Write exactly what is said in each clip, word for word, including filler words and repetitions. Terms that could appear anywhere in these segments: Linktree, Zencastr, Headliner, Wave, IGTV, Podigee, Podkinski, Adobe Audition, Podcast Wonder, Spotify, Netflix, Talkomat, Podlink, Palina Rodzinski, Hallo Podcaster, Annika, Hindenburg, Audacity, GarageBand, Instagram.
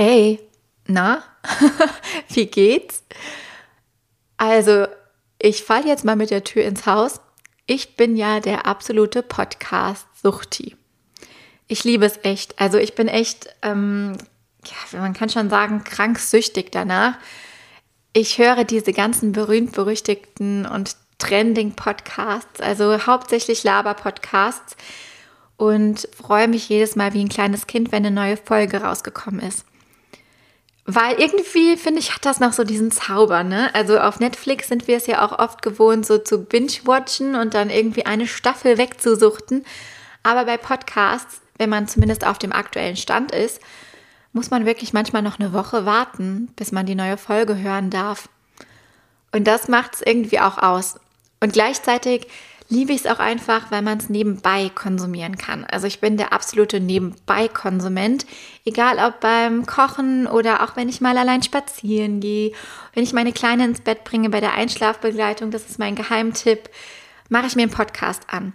Hey, na, wie geht's? Also, ich falle jetzt mal mit der Tür ins Haus. Ich bin ja der absolute Podcast-Suchti. Ich liebe es echt. Also ich bin echt, ähm, ja, man kann schon sagen, kranksüchtig danach. Ich höre diese ganzen berühmt-berüchtigten und Trending-Podcasts, also hauptsächlich Laber-Podcasts, und freue mich jedes Mal wie ein kleines Kind, wenn eine neue Folge rausgekommen ist. Weil irgendwie, finde ich, hat das noch so diesen Zauber, ne? Also auf Netflix sind wir es ja auch oft gewohnt, so zu binge-watchen und dann irgendwie eine Staffel wegzusuchten. Aber bei Podcasts, wenn man zumindest auf dem aktuellen Stand ist, muss man wirklich manchmal noch eine Woche warten, bis man die neue Folge hören darf. Und das macht es irgendwie auch aus. Und gleichzeitig liebe ich es auch einfach, weil man es nebenbei konsumieren kann. Also ich bin der absolute Nebenbei-Konsument, egal ob beim Kochen oder auch wenn ich mal allein spazieren gehe, wenn ich meine Kleine ins Bett bringe bei der Einschlafbegleitung, das ist mein Geheimtipp, mache ich mir einen Podcast an.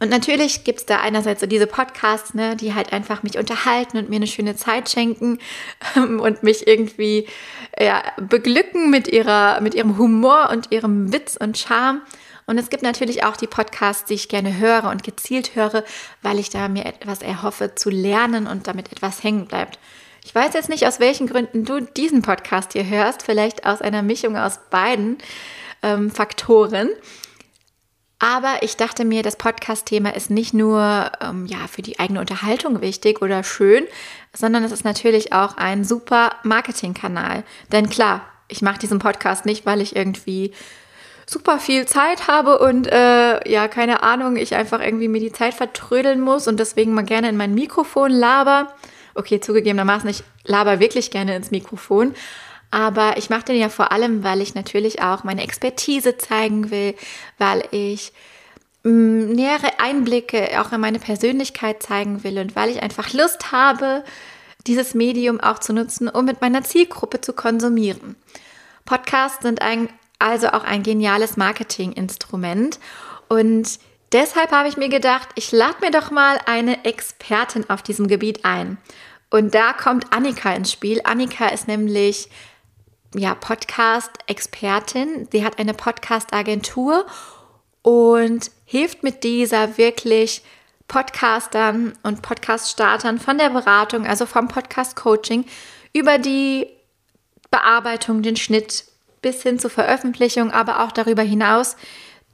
Und natürlich gibt es da einerseits so diese Podcasts, ne, die halt einfach mich unterhalten und mir eine schöne Zeit schenken und mich irgendwie ja, beglücken mit ihrer, mit ihrem Humor und ihrem Witz und Charme. Und es gibt natürlich auch die Podcasts, die ich gerne höre und gezielt höre, weil ich da mir etwas erhoffe zu lernen und damit etwas hängen bleibt. Ich weiß jetzt nicht, aus welchen Gründen du diesen Podcast hier hörst, vielleicht aus einer Mischung aus beiden ähm, Faktoren. Aber ich dachte mir, das Podcast-Thema ist nicht nur ähm, ja, für die eigene Unterhaltung wichtig oder schön, sondern es ist natürlich auch ein super Marketingkanal. Denn klar, ich mache diesen Podcast nicht, weil ich irgendwie super viel Zeit habe und äh, ja, keine Ahnung, ich einfach irgendwie mir die Zeit vertrödeln muss und deswegen mal gerne in mein Mikrofon laber. Okay, zugegebenermaßen, ich laber wirklich gerne ins Mikrofon. Aber ich mache den ja vor allem, weil ich natürlich auch meine Expertise zeigen will, weil ich mh, nähere Einblicke auch in meine Persönlichkeit zeigen will und weil ich einfach Lust habe, dieses Medium auch zu nutzen, um mit meiner Zielgruppe zu konsumieren. Podcasts sind ein, also auch ein geniales Marketinginstrument, und deshalb habe ich mir gedacht, ich lade mir doch mal eine Expertin auf diesem Gebiet ein. Und da kommt Annika ins Spiel. Annika ist nämlich ja, Podcast-Expertin. Sie hat eine Podcast-Agentur und hilft mit dieser wirklich Podcastern und Podcast-Startern von der Beratung, also vom Podcast-Coaching, über die Bearbeitung, den Schnitt bis hin zur Veröffentlichung, aber auch darüber hinaus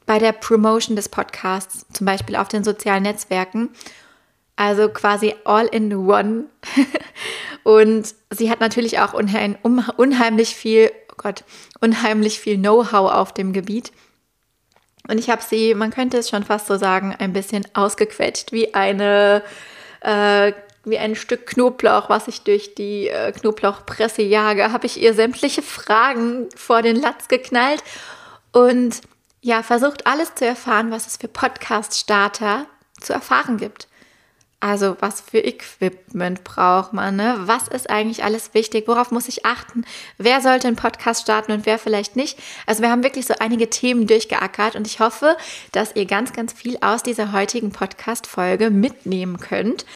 bei der Promotion des Podcasts, zum Beispiel auf den sozialen Netzwerken. Also quasi all in one. Und sie hat natürlich auch unheim, um, unheimlich viel, oh Gott, unheimlich viel Know-how auf dem Gebiet. Und ich habe sie, man könnte es schon fast so sagen, ein bisschen ausgequetscht, wie eine, äh, wie ein Stück Knoblauch, was ich durch die äh, Knoblauchpresse jage, habe ich ihr sämtliche Fragen vor den Latz geknallt und ja, versucht alles zu erfahren, was es für Podcast-Starter zu erfahren gibt. Also was für Equipment braucht man, ne? Was ist eigentlich alles wichtig, worauf muss ich achten, wer sollte einen Podcast starten und wer vielleicht nicht. Also wir haben wirklich so einige Themen durchgeackert und ich hoffe, dass ihr ganz, ganz viel aus dieser heutigen Podcast-Folge mitnehmen könnt.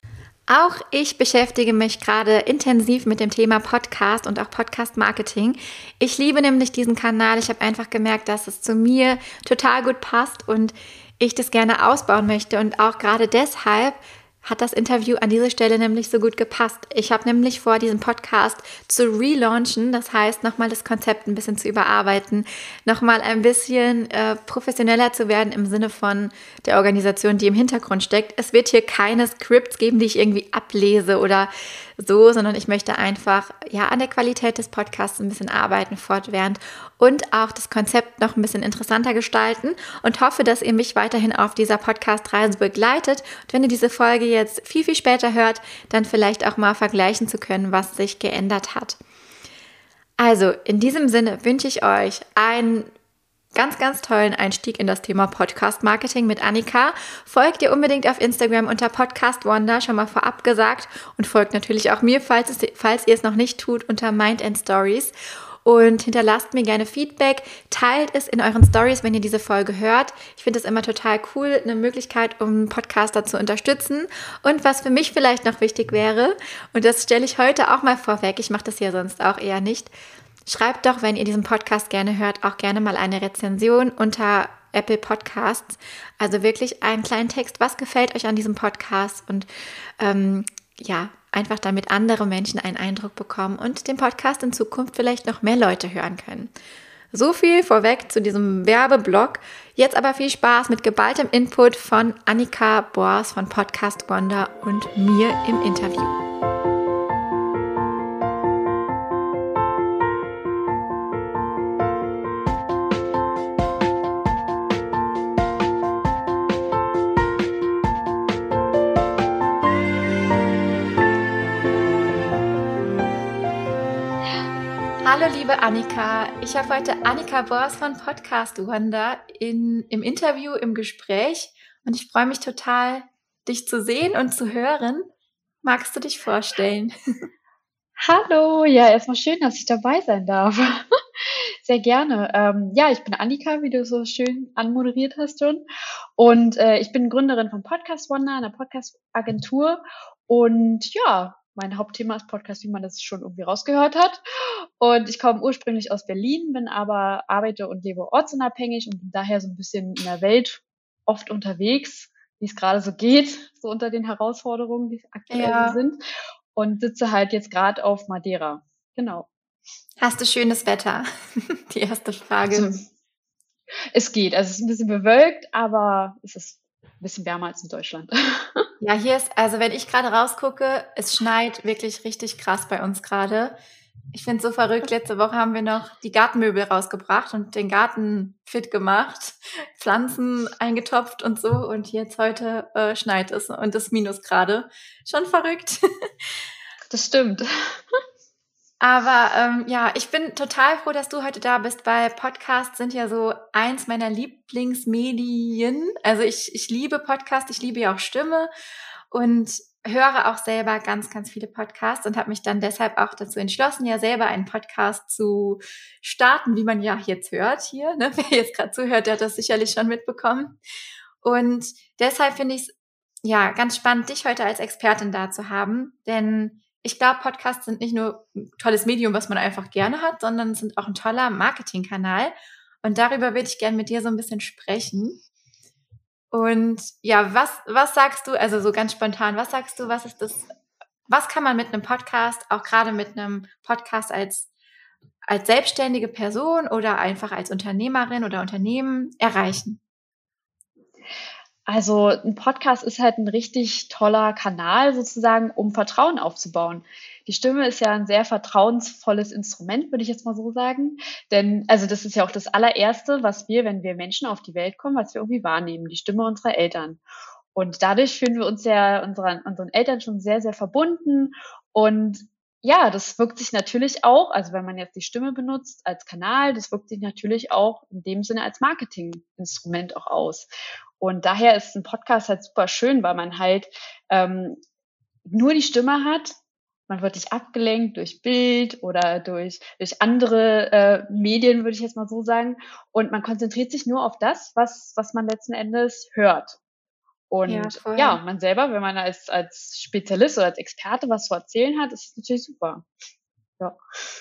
Auch ich beschäftige mich gerade intensiv mit dem Thema Podcast und auch Podcast-Marketing. Ich liebe nämlich diesen Kanal, ich habe einfach gemerkt, dass es zu mir total gut passt und ich das gerne ausbauen möchte, und auch gerade deshalb hat das Interview an dieser Stelle nämlich so gut gepasst. Ich habe nämlich vor, diesen Podcast zu relaunchen, das heißt, nochmal das Konzept ein bisschen zu überarbeiten, nochmal ein bisschen äh, professioneller zu werden im Sinne von der Organisation, die im Hintergrund steckt. Es wird hier keine Scripts geben, die ich irgendwie ablese oder so, sondern ich möchte einfach ja an der Qualität des Podcasts ein bisschen arbeiten fortwährend und auch das Konzept noch ein bisschen interessanter gestalten und hoffe, dass ihr mich weiterhin auf dieser Podcast-Reise begleitet. Und wenn ihr diese Folge jetzt viel, viel später hört, dann vielleicht auch mal vergleichen zu können, was sich geändert hat. Also in diesem Sinne wünsche ich euch einen ganz, ganz tollen Einstieg in das Thema Podcast-Marketing mit Annika. Folgt ihr unbedingt auf Instagram unter Podcast Wonder, schon mal vorab gesagt. Und folgt natürlich auch mir, falls, es, falls ihr es noch nicht tut, unter Mind and Stories. und hinterlasst mir gerne Feedback. Teilt es in euren Stories, wenn ihr diese Folge hört. Ich finde es immer total cool, eine Möglichkeit, um Podcaster zu unterstützen. Und was für mich vielleicht noch wichtig wäre, und das stelle ich heute auch mal vorweg, ich mache das ja sonst auch eher nicht, schreibt doch, wenn ihr diesen Podcast gerne hört, auch gerne mal eine Rezension unter Apple Podcasts. Also wirklich einen kleinen Text, was gefällt euch an diesem Podcast, und ähm, ja, einfach damit andere Menschen einen Eindruck bekommen und den Podcast in Zukunft vielleicht noch mehr Leute hören können. So viel vorweg zu diesem Werbeblock. Jetzt aber viel Spaß mit geballtem Input von Annika Bors von Podcast Wonder und mir im Interview. Hallo liebe Annika, ich habe heute Annika Bors von Podcast Wonder in, im Interview, im Gespräch, und ich freue mich total, dich zu sehen und zu hören. Magst du dich vorstellen? Hallo, ja, erstmal schön, dass ich dabei sein darf. Sehr gerne. Ähm, ja, ich bin Annika, wie du so schön anmoderiert hast schon, und äh, ich bin Gründerin von Podcast Wonder, einer Podcast-Agentur, und ja, mein Hauptthema ist Podcast, wie man das schon irgendwie rausgehört hat. Und ich komme ursprünglich aus Berlin, bin aber, arbeite und lebe ortsunabhängig und bin daher so ein bisschen in der Welt oft unterwegs, wie es gerade so geht, so unter den Herausforderungen, die aktuell ja. sind. Und sitze halt jetzt gerade auf Madeira. Genau. Hast du schönes Wetter? Die erste Frage. Also, es geht. Also es ist ein bisschen bewölkt, aber es ist ein bisschen wärmer als in Deutschland. Ja, hier ist, also wenn ich gerade rausgucke, es schneit wirklich richtig krass bei uns gerade. Ich finde es so verrückt, letzte Woche haben wir noch die Gartenmöbel rausgebracht und den Garten fit gemacht, Pflanzen eingetopft und so, und jetzt heute äh, schneit es und es minus gerade. Schon verrückt. Das stimmt. Aber ähm, ja, ich bin total froh, dass du heute da bist, weil Podcasts sind ja so eins meiner Lieblingsmedien. Also ich, ich liebe Podcasts, ich liebe ja auch Stimme und höre auch selber ganz, ganz viele Podcasts und habe mich dann deshalb auch dazu entschlossen, ja selber einen Podcast zu starten, wie man ja jetzt hört hier. Ne? Wer jetzt gerade zuhört, der hat das sicherlich schon mitbekommen. Und deshalb finde ich es ja ganz spannend, dich heute als Expertin da zu haben, denn ich glaube, Podcasts sind nicht nur ein tolles Medium, was man einfach gerne hat, sondern sind auch ein toller Marketingkanal. Und darüber würde ich gerne mit dir so ein bisschen sprechen. Und ja, was, was sagst du, also so ganz spontan, was sagst du, was ist das, was kann man mit einem Podcast, auch gerade mit einem Podcast als, als selbstständige Person oder einfach als Unternehmerin oder Unternehmen erreichen? Also ein Podcast ist halt ein richtig toller Kanal sozusagen, um Vertrauen aufzubauen. Die Stimme ist ja ein sehr vertrauensvolles Instrument, würde ich jetzt mal so sagen. Denn, also das ist ja auch das allererste, was wir, wenn wir Menschen auf die Welt kommen, was wir irgendwie wahrnehmen, die Stimme unserer Eltern. Und dadurch fühlen wir uns ja unseren, unseren Eltern schon sehr, sehr verbunden. Und ja, das wirkt sich natürlich auch, also wenn man jetzt die Stimme benutzt als Kanal, das wirkt sich natürlich auch in dem Sinne als Marketinginstrument auch aus. Und daher ist ein Podcast halt super schön, weil man halt ähm, nur die Stimme hat. Man wird nicht abgelenkt durch Bild oder durch, durch andere äh, Medien, würde ich jetzt mal so sagen. Und man konzentriert sich nur auf das, was, was man letzten Endes hört. Und ja, ja, man selber, wenn man als, als Spezialist oder als Experte was zu erzählen hat, ist es natürlich super. Ja.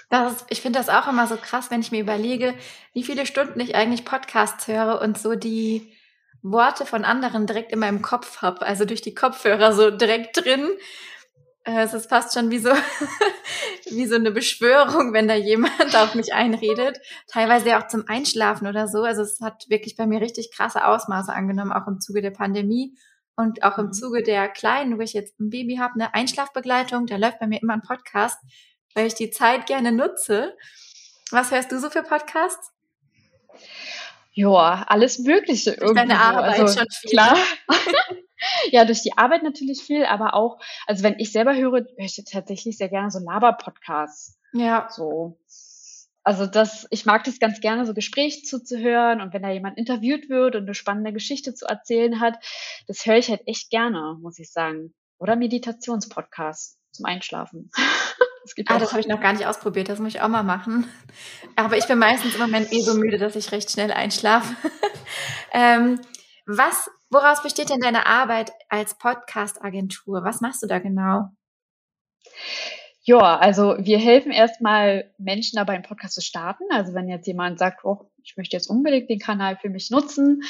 Das ist, ich finde das auch immer so krass, wenn ich mir überlege, wie viele Stunden ich eigentlich Podcasts höre und so die Worte von anderen direkt in meinem Kopf habe, also durch die Kopfhörer so direkt drin. Es ist fast schon wie so wie so eine Beschwörung, wenn da jemand auf mich einredet. Teilweise ja auch zum Einschlafen oder so. Also es hat wirklich bei mir richtig krasse Ausmaße angenommen, auch im Zuge der Pandemie und auch im Zuge der Kleinen, wo ich jetzt ein Baby habe, eine Einschlafbegleitung. Da läuft bei mir immer ein Podcast, weil ich die Zeit gerne nutze. Was hörst du so für Podcasts? Ja, alles Mögliche irgendwie. Deine Arbeit also, schon viel. Klar. Ja, durch die Arbeit natürlich viel, aber auch, also wenn ich selber höre, höre ich tatsächlich sehr gerne so Laber-Podcasts. Ja. So. Also das, ich mag das ganz gerne, so Gespräche zuzuhören, und wenn da jemand interviewt wird und eine spannende Geschichte zu erzählen hat, das höre ich halt echt gerne, muss ich sagen. Oder Meditationspodcasts zum Einschlafen. Das geht ah, auch. Das habe ich noch gar nicht ausprobiert, das muss ich auch mal machen. Aber ich bin meistens im Moment eh so müde, dass ich recht schnell einschlafe. ähm, was, woraus besteht denn deine Arbeit als Podcast-Agentur? Was machst du da genau? Ja, also wir helfen erstmal Menschen dabei, einen Podcast zu starten. Also wenn jetzt jemand sagt, oh, ich möchte jetzt unbedingt den Kanal für mich nutzen,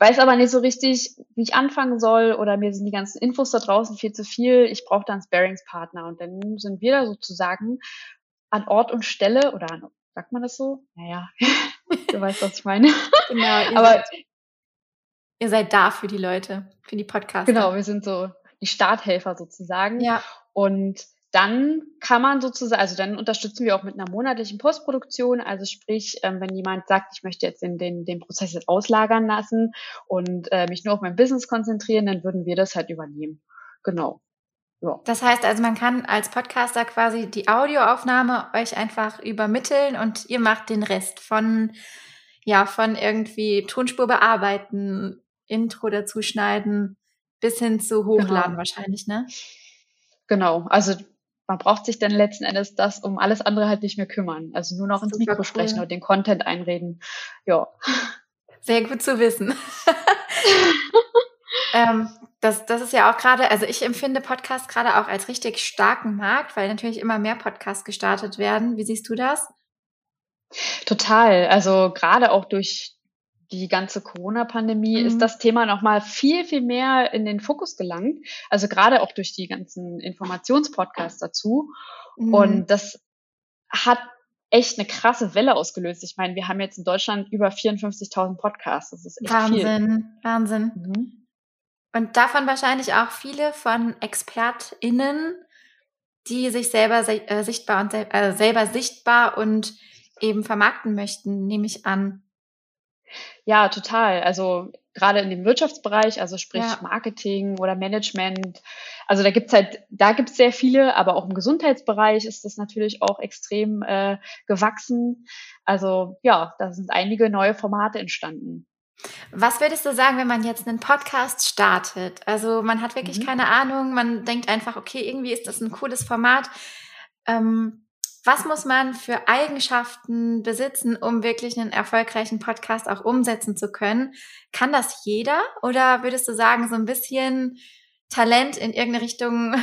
weiß aber nicht so richtig, wie ich anfangen soll oder mir sind die ganzen Infos da draußen viel zu viel, ich brauche da einen Sparringspartner. Und dann sind wir da sozusagen an Ort und Stelle oder an, sagt man das so? Naja, du weißt, was ich meine. Genau, ihr, aber, seid, ihr seid da für die Leute, für die Podcaster. Genau, wir sind so die Starthelfer sozusagen. Ja. Und dann kann man sozusagen, also dann unterstützen wir auch mit einer monatlichen Postproduktion, also sprich, ähm, wenn jemand sagt, ich möchte jetzt den, den, den Prozess jetzt auslagern lassen und äh, mich nur auf mein Business konzentrieren, dann würden wir das halt übernehmen. Genau. Ja. Das heißt also, man kann als Podcaster quasi die Audioaufnahme euch einfach übermitteln und ihr macht den Rest von, ja, von irgendwie Tonspur bearbeiten, Intro dazu schneiden, bis hin zu hochladen, genau. Wahrscheinlich, ne? Genau, also man braucht sich dann letzten Endes das, um alles andere halt nicht mehr kümmern. Also nur noch ins Mikro sprechen cool. Und den Content einreden. Ja. Sehr gut zu wissen. ähm, das, das ist ja auch gerade, also ich empfinde Podcasts gerade auch als richtig starken Markt, weil natürlich immer mehr Podcasts gestartet werden. Wie siehst du das? Total. Also gerade auch durch die ganze Corona-Pandemie mhm. ist das Thema nochmal viel, viel mehr in den Fokus gelangt. Also gerade auch durch die ganzen Informationspodcasts dazu. Mhm. Und das hat echt eine krasse Welle ausgelöst. Ich meine, wir haben jetzt in Deutschland über vierundfünfzigtausend Podcasts. Das ist echt Wahnsinn, viel. Wahnsinn. Mhm. Und davon wahrscheinlich auch viele von ExpertInnen, die sich selber se- äh, sichtbar und se- äh, selber sichtbar und eben vermarkten möchten, nehme ich an. Ja, total. Also gerade in dem Wirtschaftsbereich, also sprich ja. Marketing oder Management. Also da gibt's halt, da gibt's sehr viele, aber auch im Gesundheitsbereich ist das natürlich auch extrem äh, gewachsen. Also ja, da sind einige neue Formate entstanden. Was würdest du sagen, wenn man jetzt einen Podcast startet? Also man hat wirklich mhm. keine Ahnung, man denkt einfach, okay, irgendwie ist das ein cooles Format. Ähm, Was muss man für Eigenschaften besitzen, um wirklich einen erfolgreichen Podcast auch umsetzen zu können? Kann das jeder? Oder würdest du sagen, so ein bisschen Talent in irgendeine Richtung,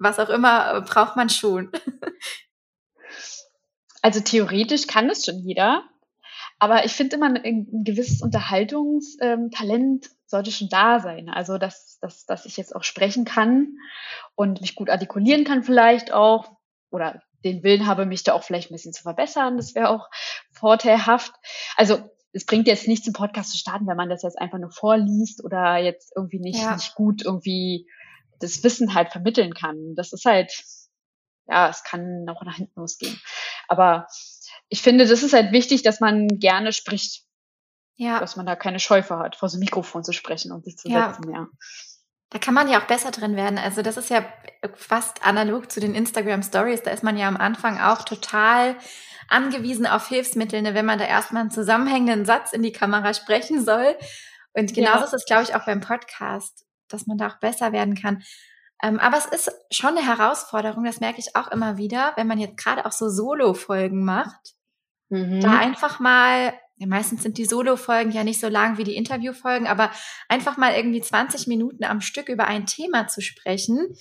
was auch immer, braucht man schon? Also theoretisch kann das schon jeder. Aber ich finde immer, ein gewisses Unterhaltungstalent sollte schon da sein. Also, dass, dass, dass ich jetzt auch sprechen kann und mich gut artikulieren kann vielleicht auch. Oder den Willen habe, mich da auch vielleicht ein bisschen zu verbessern. Das wäre auch vorteilhaft. Also es bringt jetzt nichts, einen Podcast zu starten, wenn man das jetzt einfach nur vorliest oder jetzt irgendwie nicht, ja. nicht gut irgendwie das Wissen halt vermitteln kann. Das ist halt, ja, es kann auch nach hinten losgehen. Aber ich finde, das ist halt wichtig, dass man gerne spricht. Ja. Dass man da keine Scheu vor hat, vor so einem Mikrofon zu sprechen und sich zu ja. setzen, ja. Da kann man ja auch besser drin werden. Also das ist ja fast analog zu den Instagram-Stories. Da ist man ja am Anfang auch total angewiesen auf Hilfsmittel, ne? Wenn man da erstmal einen zusammenhängenden Satz in die Kamera sprechen soll. Und genauso ja. ist es, glaube ich, auch beim Podcast, dass man da auch besser werden kann. Ähm, aber es ist schon eine Herausforderung, das merke ich auch immer wieder, wenn man jetzt gerade auch so Solo-Folgen macht. Mhm. Da einfach mal... Ja, meistens sind die Solo-Folgen ja nicht so lang wie die Interview-Folgen, aber einfach mal irgendwie zwanzig Minuten am Stück über ein Thema zu sprechen.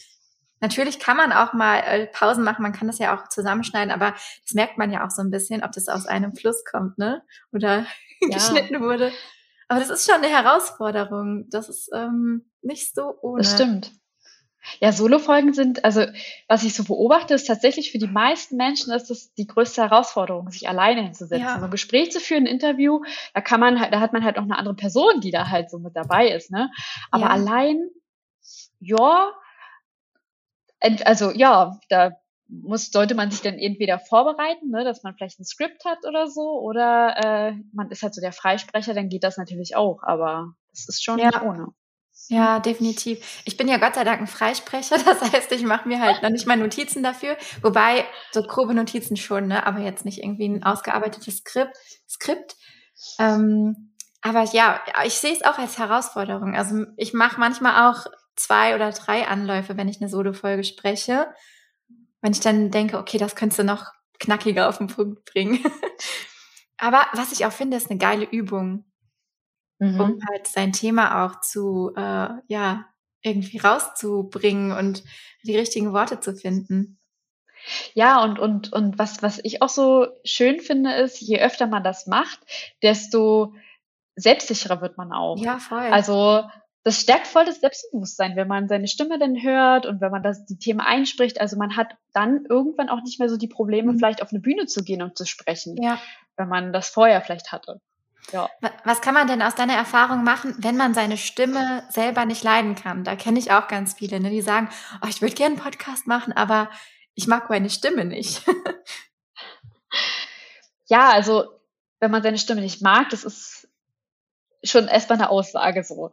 Natürlich kann man auch mal äh, Pausen machen, man kann das ja auch zusammenschneiden, aber das merkt man ja auch so ein bisschen, ob das aus einem Fluss kommt, ne? Oder ja. geschnitten wurde. Aber das ist schon eine Herausforderung. Das ist ähm, nicht so ohne. Das stimmt. Ja, Solo-Folgen sind, also was ich so beobachte, ist tatsächlich für die meisten Menschen ist das die größte Herausforderung, sich alleine hinzusetzen. Ja. Also ein Gespräch zu führen, ein Interview, da kann man halt, da hat man halt auch eine andere Person, die da halt so mit dabei ist, ne? Aber ja. allein, ja, ent, also ja, da muss, sollte man sich dann entweder vorbereiten, ne, dass man vielleicht ein Skript hat oder so, oder äh, man ist halt so der Freisprecher, dann geht das natürlich auch, aber das ist schon ja. nicht ohne. Ja, definitiv. Ich bin ja Gott sei Dank ein Freisprecher, das heißt, ich mache mir halt noch nicht mal Notizen dafür, wobei so grobe Notizen schon, ne, aber jetzt nicht irgendwie ein ausgearbeitetes Skript. Skript. Ähm, aber ja, ich sehe es auch als Herausforderung. Also ich mache manchmal auch zwei oder drei Anläufe, wenn ich eine Solo-Folge spreche, wenn ich dann denke, okay, das könntest du noch knackiger auf den Punkt bringen. Aber was ich auch finde, ist eine geile Übung, mhm. um halt sein Thema auch zu, äh, ja, irgendwie rauszubringen und die richtigen Worte zu finden. Ja, und, und, und was, was ich auch so schön finde, ist, je öfter man das macht, desto selbstsicherer wird man auch. Ja, voll. Also, das stärkt voll das Selbstbewusstsein, wenn man seine Stimme dann hört und wenn man das, die Themen einspricht. Also man hat dann irgendwann auch nicht mehr so die Probleme, mhm. vielleicht auf eine Bühne zu gehen und zu sprechen, ja. wenn man das vorher vielleicht hatte. Ja. Was kann man denn aus deiner Erfahrung machen, wenn man seine Stimme selber nicht leiden kann? Da kenne ich auch ganz viele, ne, die sagen, oh, ich würde gerne einen Podcast machen, aber ich mag meine Stimme nicht. Ja, also wenn man seine Stimme nicht mag, das ist schon erstmal eine Aussage so.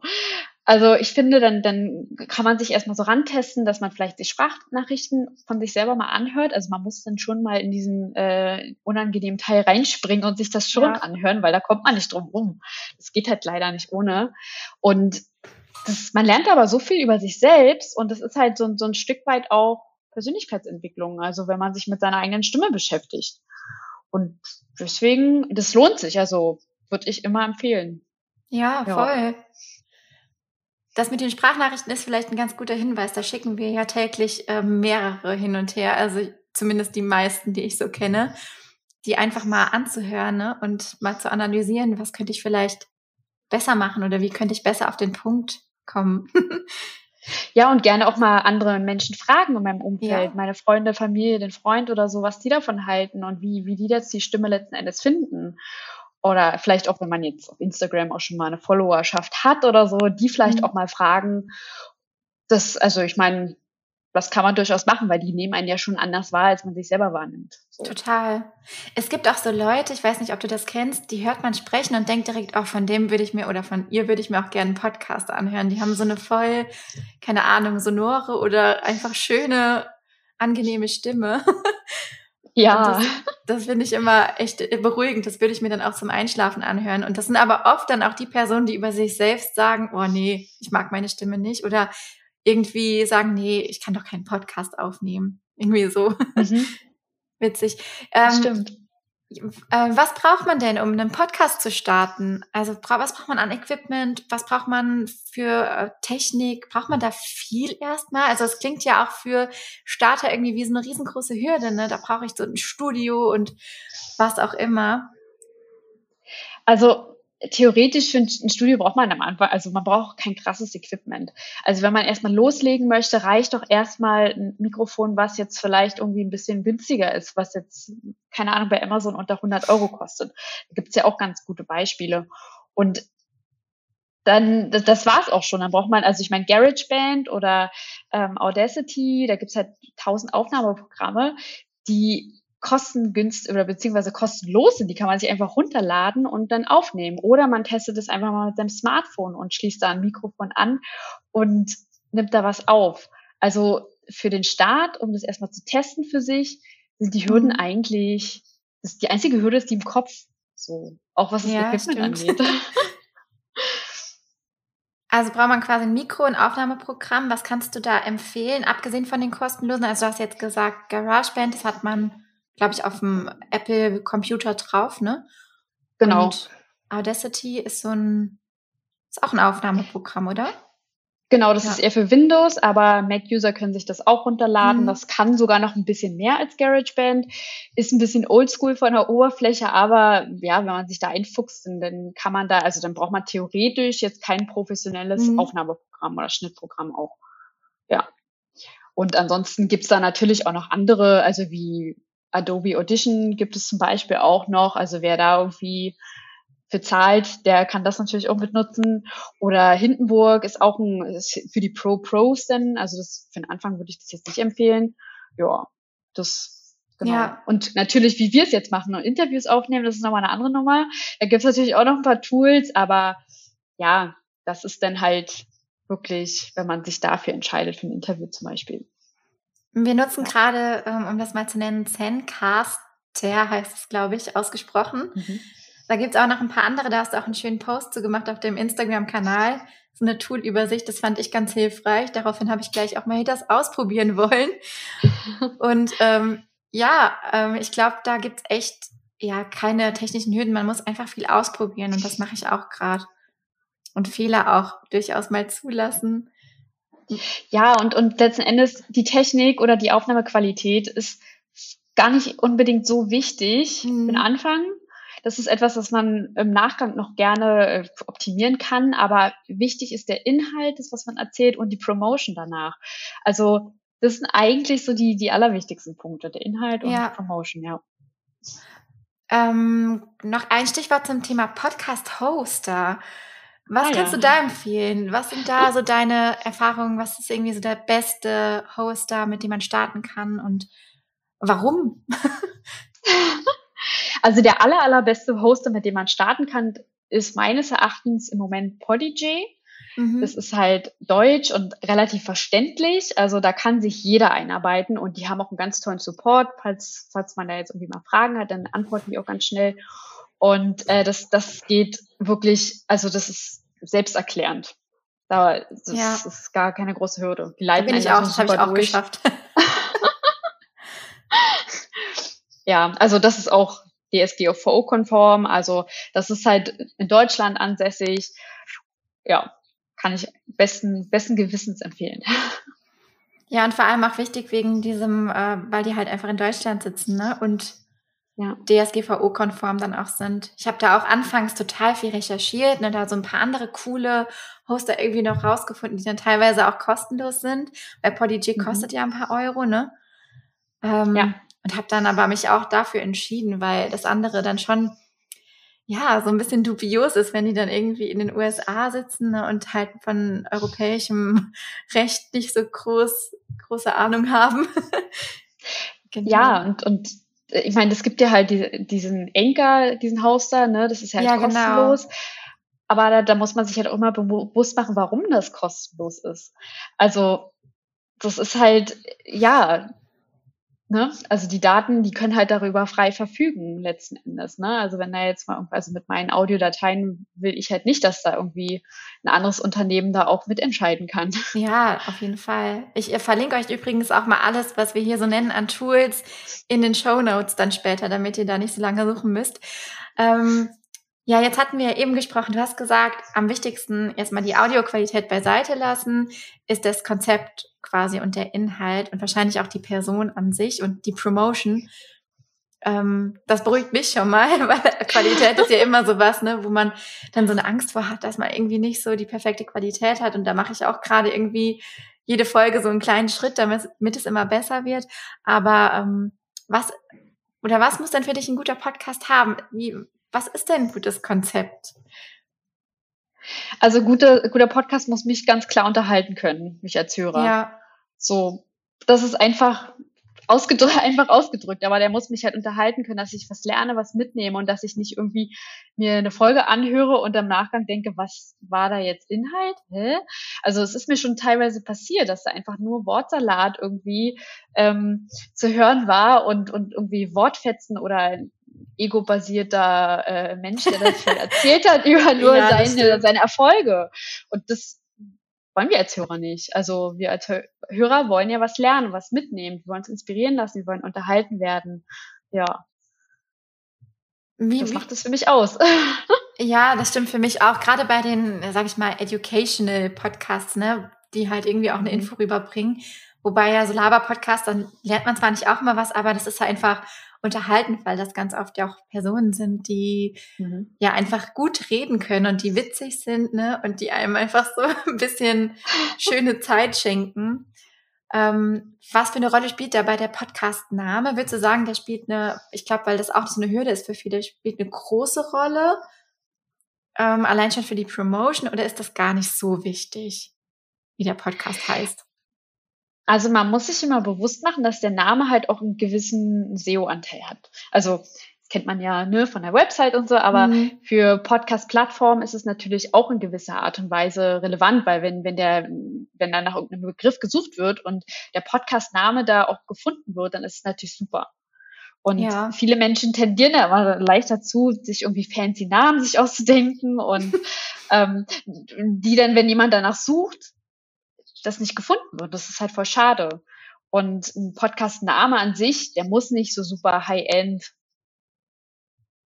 Also ich finde, dann, dann kann man sich erstmal so rantesten, dass man vielleicht die Sprachnachrichten von sich selber mal anhört. Also man muss dann schon mal in diesen äh, unangenehmen Teil reinspringen und sich das schon ja. anhören, weil da kommt man nicht drum rum. Das geht halt leider nicht ohne. Und das, man lernt aber so viel über sich selbst und das ist halt so, so ein Stück weit auch Persönlichkeitsentwicklung, also wenn man sich mit seiner eigenen Stimme beschäftigt. Und deswegen, das lohnt sich, also würde ich immer empfehlen. Ja, ja. voll. Das mit den Sprachnachrichten ist vielleicht ein ganz guter Hinweis. Da schicken wir ja täglich äh, mehrere hin und her, also zumindest die meisten, die ich so kenne, die einfach mal anzuhören, ne, und mal zu analysieren, was könnte ich vielleicht besser machen oder wie könnte ich besser auf den Punkt kommen. Ja, und gerne auch mal andere Menschen fragen in meinem Umfeld, ja. meine Freunde, Familie, den Freund oder so, was die davon halten und wie, wie die jetzt die Stimme letzten Endes finden. Oder vielleicht auch, wenn man jetzt auf Instagram auch schon mal eine Followerschaft hat oder so, die vielleicht mhm. auch mal fragen. Das, also ich meine, das kann man durchaus machen, weil die nehmen einen ja schon anders wahr, als man sich selber wahrnimmt. So. Total. Es gibt auch so Leute, ich weiß nicht, ob du das kennst, die hört man sprechen und denkt direkt, auch von dem würde ich mir oder von ihr würde ich mir auch gerne einen Podcast anhören. Die haben so eine voll, keine Ahnung, sonore oder einfach schöne, angenehme Stimme. Ja. Und das, das finde ich immer echt beruhigend. Das würde ich mir dann auch zum Einschlafen anhören. Und das sind aber oft dann auch die Personen, die über sich selbst sagen, oh nee, ich mag meine Stimme nicht. Oder irgendwie sagen, nee, ich kann doch keinen Podcast aufnehmen. Irgendwie so. Mhm. Witzig. Ähm, Stimmt. Äh, was braucht man denn, um einen Podcast zu starten? Also bra- was braucht man an Equipment? Was braucht man für äh, Technik? Braucht man da viel erstmal? Also es klingt ja auch für Starter irgendwie wie so eine riesengroße Hürde, ne? Da brauche ich so ein Studio und was auch immer. Also theoretisch für ein Studio braucht man am Anfang, also man braucht kein krasses Equipment. Also wenn man erstmal loslegen möchte, reicht doch erstmal ein Mikrofon, was jetzt vielleicht irgendwie ein bisschen günstiger ist, was jetzt, keine Ahnung, bei Amazon unter hundert Euro kostet. Da gibt's ja auch ganz gute Beispiele. Und dann, das, das war's auch schon. Dann braucht man, also ich meine, GarageBand oder ähm, Audacity, da gibt's halt tausend Aufnahmeprogramme, die kostengünstig oder beziehungsweise kostenlos sind, die kann man sich einfach runterladen und dann aufnehmen. Oder man testet es einfach mal mit seinem Smartphone und schließt da ein Mikrofon an und nimmt da was auf. Also für den Start, um das erstmal zu testen für sich, sind die Hürden mhm. eigentlich, das ist die einzige Hürde, ist die im Kopf, so, auch was das ja, Equipment stimmt. angeht. Also braucht man quasi ein Mikro, ein Aufnahmeprogramm. Was kannst du da empfehlen, abgesehen von den kostenlosen? Also du hast jetzt gesagt, GarageBand, das hat man glaube ich, auf dem Apple-Computer drauf, ne? Genau. Und Audacity ist so ein, ist auch ein Aufnahmeprogramm, oder? Genau, das ja. ist eher für Windows, aber Mac-User können sich das auch runterladen. Mhm. Das kann sogar noch ein bisschen mehr als GarageBand. Ist ein bisschen oldschool von der Oberfläche, aber ja, wenn man sich da einfuchst, dann kann man da, also dann braucht man theoretisch jetzt kein professionelles mhm. Aufnahmeprogramm oder Schnittprogramm auch. Ja. Und ansonsten gibt's da natürlich auch noch andere, also wie Adobe Audition gibt es zum Beispiel auch noch, also wer da irgendwie für zahlt, der kann das natürlich auch mitnutzen. Oder Hindenburg ist auch ein, ist für die Pro-Pros denn, also das, für den Anfang würde ich das jetzt nicht empfehlen. Ja, das, genau. Ja. Und natürlich, wie wir es jetzt machen und Interviews aufnehmen, das ist nochmal eine andere Nummer. Da gibt es natürlich auch noch ein paar Tools, aber ja, das ist dann halt wirklich, wenn man sich dafür entscheidet, für ein Interview zum Beispiel. Wir nutzen ja. gerade, ähm, um das mal zu nennen, Zencastr heißt es, glaube ich, ausgesprochen. Mhm. Da gibt es auch noch ein paar andere, da hast du auch einen schönen Post zu gemacht auf dem Instagram-Kanal. so eine Tool-Übersicht, das fand ich ganz hilfreich. Daraufhin habe ich gleich auch mal das ausprobieren wollen. Und ähm, ja, ähm, ich glaube, da gibt's echt ja keine technischen Hürden. Man muss einfach viel ausprobieren und das mache ich auch gerade. Und Fehler auch durchaus mal zulassen. Ja, und, und letzten Endes die Technik oder die Aufnahmequalität ist gar nicht unbedingt so wichtig für den Anfang. Das ist etwas, das man im Nachgang noch gerne optimieren kann, aber wichtig ist der Inhalt, das, was man erzählt, und die Promotion danach. Also das sind eigentlich so die, die allerwichtigsten Punkte, der Inhalt und ja. die Promotion, ja. Ähm, noch ein Stichwort zum Thema Podcast-Hoster. Was ah, kannst ja. du da empfehlen? Was sind da so deine Erfahrungen? Was ist irgendwie so der beste Hoster, mit dem man starten kann und warum? Also der aller, allerbeste Hoster, mit dem man starten kann, ist meines Erachtens im Moment Podigee. Mhm. Das ist halt deutsch und relativ verständlich. Also da kann sich jeder einarbeiten und die haben auch einen ganz tollen Support. Falls, falls man da jetzt irgendwie mal Fragen hat, dann antworten die auch ganz schnell. Und äh, das, das geht wirklich, also das ist selbsterklärend. Da das ja. ist gar keine große Hürde. Die leiten da bin ich auch, das habe ich auch durch. geschafft. Ja, also das ist auch D S G V O-konform, also das ist halt in Deutschland ansässig. Ja, kann ich besten, besten Gewissens empfehlen. Ja, und vor allem auch wichtig wegen diesem, äh, weil die halt einfach in Deutschland sitzen, ne? Und ja. D S G V O-konform dann auch sind. Ich habe da auch anfangs total viel recherchiert, ne, da so ein paar andere coole Hoster irgendwie noch rausgefunden, die dann teilweise auch kostenlos sind, weil Podigee mhm. kostet ja ein paar Euro, ne? Ähm, ja. Und habe dann aber mich auch dafür entschieden, weil das andere dann schon, ja, so ein bisschen dubios ist, wenn die dann irgendwie in den U S A sitzen, ne, und halt von europäischem Recht nicht so groß, große Ahnung haben. Genau. Ja, und, und ich meine, es gibt ja halt die, diesen Anchor, diesen Hoster, ne, das ist ja, halt ja kostenlos. Genau. Aber da, da muss man sich halt auch immer bewusst machen, warum das kostenlos ist. Also, das ist halt, ja... Ne? Also die Daten, die können halt darüber frei verfügen letzten Endes. Ne? Also wenn da jetzt mal, also mit meinen Audiodateien will ich halt nicht, dass da irgendwie ein anderes Unternehmen da auch mitentscheiden kann. Ja, auf jeden Fall. Ich verlinke euch übrigens auch mal alles, was wir hier so nennen an Tools in den Shownotes dann später, damit ihr da nicht so lange suchen müsst. Ähm, ja, jetzt hatten wir eben gesprochen, du hast gesagt, am wichtigsten erstmal die Audioqualität beiseite lassen, ist das Konzept quasi und der Inhalt und wahrscheinlich auch die Person an sich und die Promotion. Ähm, das beruhigt mich schon mal, weil Qualität ist ja immer sowas, ne, wo man dann so eine Angst vor hat, dass man irgendwie nicht so die perfekte Qualität hat. Und da mache ich auch gerade irgendwie jede Folge so einen kleinen Schritt, damit, damit es immer besser wird. Aber ähm, was oder was muss denn für dich ein guter Podcast haben? Wie, was ist denn ein gutes Konzept? Also gute, guter Podcast muss mich ganz klar unterhalten können, mich als Hörer. Ja. So, das ist einfach ausgedrückt, einfach ausgedrückt, aber der muss mich halt unterhalten können, dass ich was lerne, was mitnehme und dass ich nicht irgendwie mir eine Folge anhöre und im Nachgang denke, was war da jetzt Inhalt? Hä? Also es ist mir schon teilweise passiert, dass da einfach nur Wortsalat irgendwie ähm, zu hören war und, und irgendwie Wortfetzen oder ego-basierter äh, Mensch, der das viel erzählt hat über nur ja, seine, seine Erfolge. Und das wollen wir als Hörer nicht. Also wir als Hörer wollen ja was lernen, was mitnehmen. Wir wollen uns inspirieren lassen, wir wollen unterhalten werden. Ja. Wie, das wie? macht es für mich aus. Ja, das stimmt für mich auch. Gerade bei den, sag ich mal, educational Podcasts, ne, die halt irgendwie auch eine Info rüberbringen. Wobei ja so Laber-Podcasts, dann lernt man zwar nicht auch mal was, aber das ist halt einfach unterhalten, weil das ganz oft ja auch Personen sind, die mhm. ja einfach gut reden können und die witzig sind, ne, und die einem einfach so ein bisschen schöne Zeit schenken. Ähm, was für eine Rolle spielt dabei der Podcast-Name? Würdest du sagen, der spielt eine, ich glaube, weil das auch so eine Hürde ist für viele, spielt eine große Rolle, ähm, allein schon für die Promotion, oder ist das gar nicht so wichtig, wie der Podcast heißt? Also man muss sich immer bewusst machen, dass der Name halt auch einen gewissen S E O-Anteil hat. Also das kennt man ja, ne, von der Website und so, aber mhm. für Podcast-Plattformen ist es natürlich auch in gewisser Art und Weise relevant, weil wenn wenn der wenn dann nach irgendeinem Begriff gesucht wird und der Podcast-Name da auch gefunden wird, dann ist es natürlich super. Und ja. viele Menschen tendieren ja immer leicht dazu, sich irgendwie fancy Namen sich auszudenken und ähm, die dann, wenn jemand danach sucht, das nicht gefunden wird. Das ist halt voll schade. Und ein Podcast-Name an sich, der muss nicht so super high-end,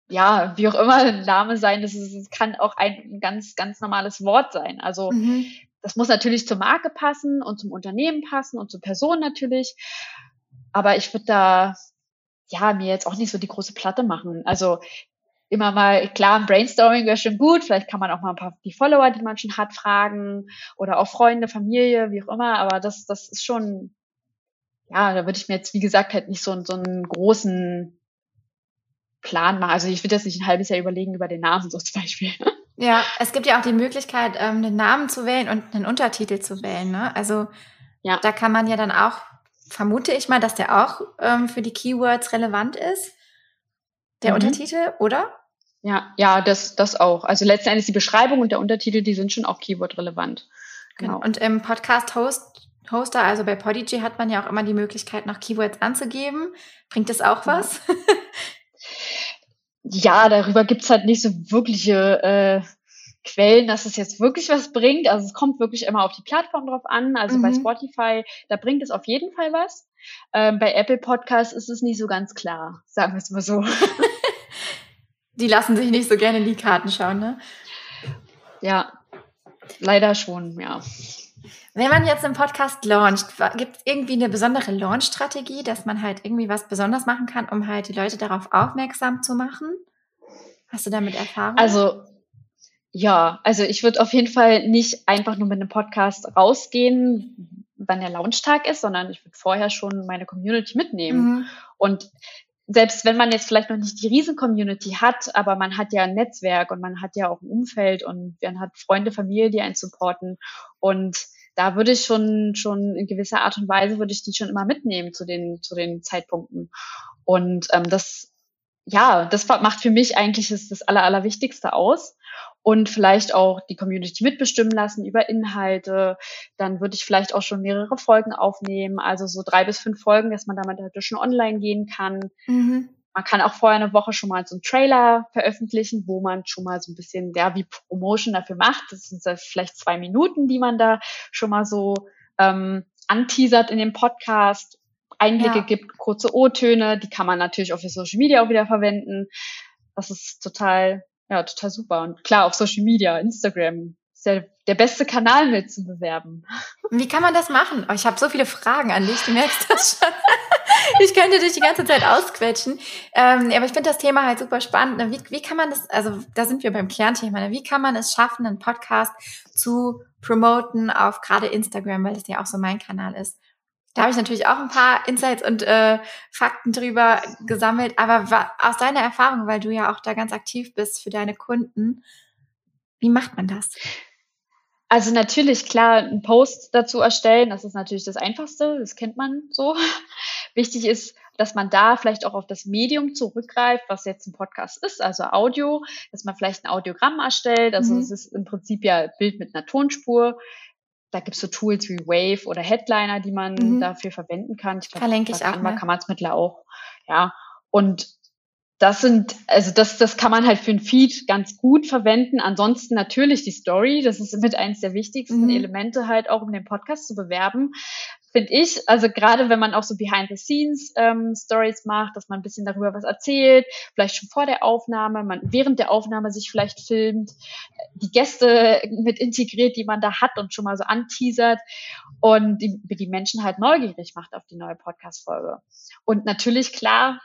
ja, wie auch immer ein Name sein. Das ist, kann auch ein ganz, ganz normales Wort sein. Also mhm. das muss natürlich zur Marke passen und zum Unternehmen passen und zur Person natürlich. Aber ich würde da, ja, mir jetzt auch nicht so die große Platte machen. Also immer mal, klar, ein Brainstorming wäre schon gut. Vielleicht kann man auch mal ein paar die Follower, die man schon hat, fragen oder auch Freunde, Familie, wie auch immer. Aber das, das ist schon, ja, da würde ich mir jetzt, wie gesagt, halt nicht so, so einen großen Plan machen. Also ich würde jetzt nicht ein halbes Jahr überlegen über den Namen so zum Beispiel. Ja, es gibt ja auch die Möglichkeit, ähm, den Namen zu wählen und einen Untertitel zu wählen, ne? Also ja. da kann man ja dann auch, vermute ich mal, dass der auch ähm, für die Keywords relevant ist, der mhm. Untertitel, oder? Ja, ja, das, das auch. Also letzten Endes die Beschreibung und der Untertitel, die sind schon auch Keyword-relevant. Genau. Und im Podcast-Hoster, also bei Podigee, hat man ja auch immer die Möglichkeit, noch Keywords anzugeben. Bringt das auch ja. was? Ja, darüber gibt's halt nicht so wirkliche äh, Quellen, dass es jetzt wirklich was bringt. Also es kommt wirklich immer auf die Plattform drauf an. Also mhm. bei Spotify, da bringt es auf jeden Fall was. Ähm, bei Apple Podcasts ist es nicht so ganz klar, sagen wir es mal so. Die lassen sich nicht so gerne in die Karten schauen, ne? Ja, leider schon, ja. Wenn man jetzt einen Podcast launcht, gibt es irgendwie eine besondere Launch-Strategie, dass man halt irgendwie was Besonderes machen kann, um halt die Leute darauf aufmerksam zu machen? Hast du damit Erfahrung? Also, ja, also ich würde auf jeden Fall nicht einfach nur mit einem Podcast rausgehen, wann der Launchtag ist, sondern ich würde vorher schon meine Community mitnehmen. Mhm. Und selbst wenn man jetzt vielleicht noch nicht die Riesen-Community hat, aber man hat ja ein Netzwerk und man hat ja auch ein Umfeld und man hat Freunde, Familie, die einen supporten. Und da würde ich schon, schon in gewisser Art und Weise, würde ich die schon immer mitnehmen zu den, zu den Zeitpunkten. Und ähm, das, ja, das macht für mich eigentlich das, das Aller, Allerwichtigste aus. Und vielleicht auch die Community mitbestimmen lassen über Inhalte. Dann würde ich vielleicht auch schon mehrere Folgen aufnehmen, also so drei bis fünf Folgen, dass man damit halt schon online gehen kann. Mhm. Man kann auch vorher eine Woche schon mal so einen Trailer veröffentlichen, wo man schon mal so ein bisschen, ja, wie Promotion dafür macht. Das sind ja vielleicht zwei Minuten, die man da schon mal so ähm, anteasert in dem Podcast. Einblicke ja. gibt, kurze O-Töne, die kann man natürlich auch für Social Media auch wieder verwenden. Das ist total... Ja, total super. Und klar, auf Social Media, Instagram, ist ja der beste Kanal mit zu bewerben. Wie kann man das machen? Oh, ich habe so viele Fragen an dich, du merkst das schon. Ich könnte dich die ganze Zeit ausquetschen. Ähm, aber ich finde das Thema halt super spannend. Wie, wie kann man das, also da sind wir beim Kernthema, wie kann man es schaffen, einen Podcast zu promoten auf gerade Instagram, weil das ja auch so mein Kanal ist. Da habe ich natürlich auch ein paar Insights und äh, Fakten drüber gesammelt, aber wa- aus deiner Erfahrung, weil du ja auch da ganz aktiv bist für deine Kunden, wie macht man das? Also natürlich, klar, einen Post dazu erstellen, das ist natürlich das Einfachste, das kennt man so. Wichtig ist, dass man da vielleicht auch auf das Medium zurückgreift, was jetzt ein Podcast ist, also Audio, dass man vielleicht ein Audiogramm erstellt, also es mhm. ist im Prinzip ja Bild mit einer Tonspur. Da gibt es so Tools wie Wave oder Headliner, die man mhm. dafür verwenden kann. Ich glaub, verlinke ich auch. Ne? Kann man es mittlerweile auch. Ja. Und das sind, also das, das kann man halt für einen Feed ganz gut verwenden. Ansonsten natürlich die Story. Das ist mit eins der wichtigsten mhm. Elemente halt auch, um den Podcast zu bewerben. Finde ich, also gerade wenn man auch so Behind-the-Scenes ähm, Stories macht, dass man ein bisschen darüber was erzählt, vielleicht schon vor der Aufnahme, man während der Aufnahme sich vielleicht filmt, die Gäste mit integriert, die man da hat und schon mal so anteasert und die, die Menschen halt neugierig macht auf die neue Podcast-Folge. Und natürlich, klar,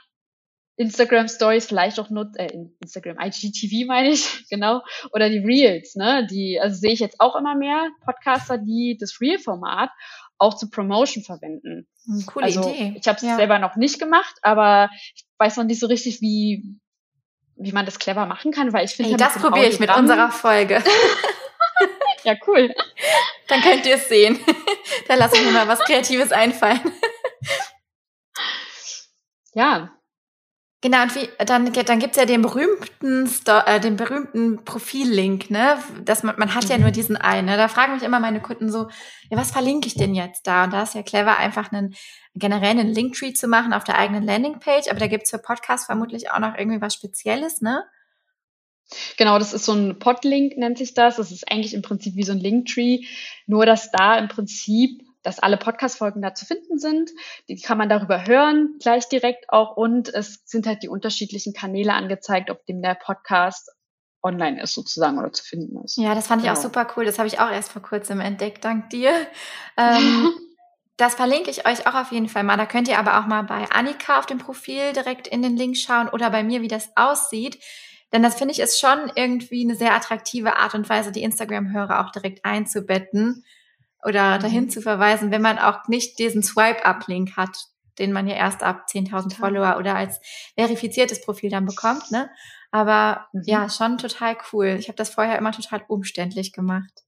Instagram-Stories vielleicht auch nutzt, äh, Instagram, I G T V meine ich, genau, oder die Reels, ne, die, also sehe ich jetzt auch immer mehr Podcaster, die das Reel-Format auch zur Promotion verwenden. Coole also, Idee. Ich habe es ja. selber noch nicht gemacht, aber ich weiß noch nicht so richtig, wie wie man das clever machen kann, weil ich finde, hey, das probiere ich mit unserer Folge. Ja, cool. Dann könnt ihr es sehen. Da lasse ich mir mal was Kreatives einfallen. Ja, Genau, und wie, dann, dann gibt's ja den berühmten Sto- äh, den berühmten Profillink, ne? Dass man, man hat ja nur diesen einen, ne? Da fragen mich immer meine Kunden so, ja, was verlinke ich denn jetzt da? Und da ist ja clever, einfach einen generell einen Linktree zu machen auf der eigenen Landingpage, aber da gibt's für Podcasts vermutlich auch noch irgendwie was Spezielles, ne? Genau, das ist so ein Podlink, nennt sich das. Das ist eigentlich im Prinzip wie so ein Linktree, nur dass da im Prinzip, dass alle Podcast-Folgen da zu finden sind. Die kann man darüber hören, gleich direkt auch. Und es sind halt die unterschiedlichen Kanäle angezeigt, auf dem der Podcast online ist sozusagen oder zu finden ist. Ja, das fand ich genau. auch super cool. Das habe ich auch erst vor kurzem entdeckt, dank dir. Ähm, das verlinke ich euch auch auf jeden Fall mal. Da könnt ihr aber auch mal bei Annika auf dem Profil direkt in den Link schauen oder bei mir, wie das aussieht. Denn das, finde ich, ist schon irgendwie eine sehr attraktive Art und Weise, die Instagram-Hörer auch direkt einzubetten oder dahin zu verweisen, wenn man auch nicht diesen Swipe-Up-Link hat, den man ja erst ab zehntausend Follower oder als verifiziertes Profil dann bekommt, ne? Aber mhm. ja, schon total cool. Ich habe das vorher immer total umständlich gemacht.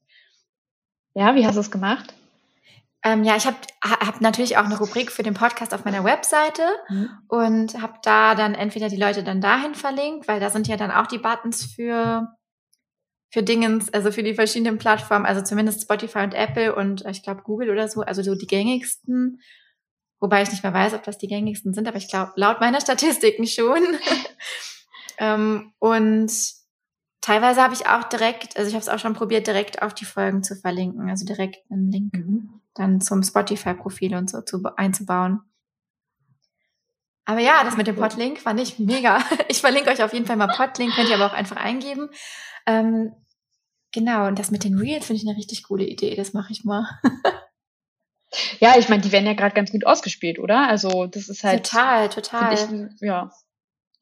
Ja, wie hast du es gemacht? Ähm, ja, ich habe hab natürlich auch eine Rubrik für den Podcast auf meiner Webseite mhm. und habe da dann entweder die Leute dann dahin verlinkt, weil da sind ja dann auch die Buttons für... für Dingens, also für die verschiedenen Plattformen, also zumindest Spotify und Apple und ich glaube Google oder so, also so die gängigsten, wobei ich nicht mehr weiß, ob das die gängigsten sind, aber ich glaube laut meiner Statistiken schon. ähm, und teilweise habe ich auch direkt, also ich habe es auch schon probiert, direkt auf die Folgen zu verlinken, also direkt einen Link mhm. dann zum Spotify-Profil und so zu, einzubauen. Aber ja, das mit dem Podlink fand ich mega. Ich verlinke euch auf jeden Fall mal Podlink, könnt ihr aber auch einfach eingeben. Ähm, genau, und das mit den Reels finde ich eine richtig coole Idee, das mache ich mal. Ja, ich meine, die werden ja gerade ganz gut ausgespielt, oder? Also das ist halt... Total, total. Find ich, ja.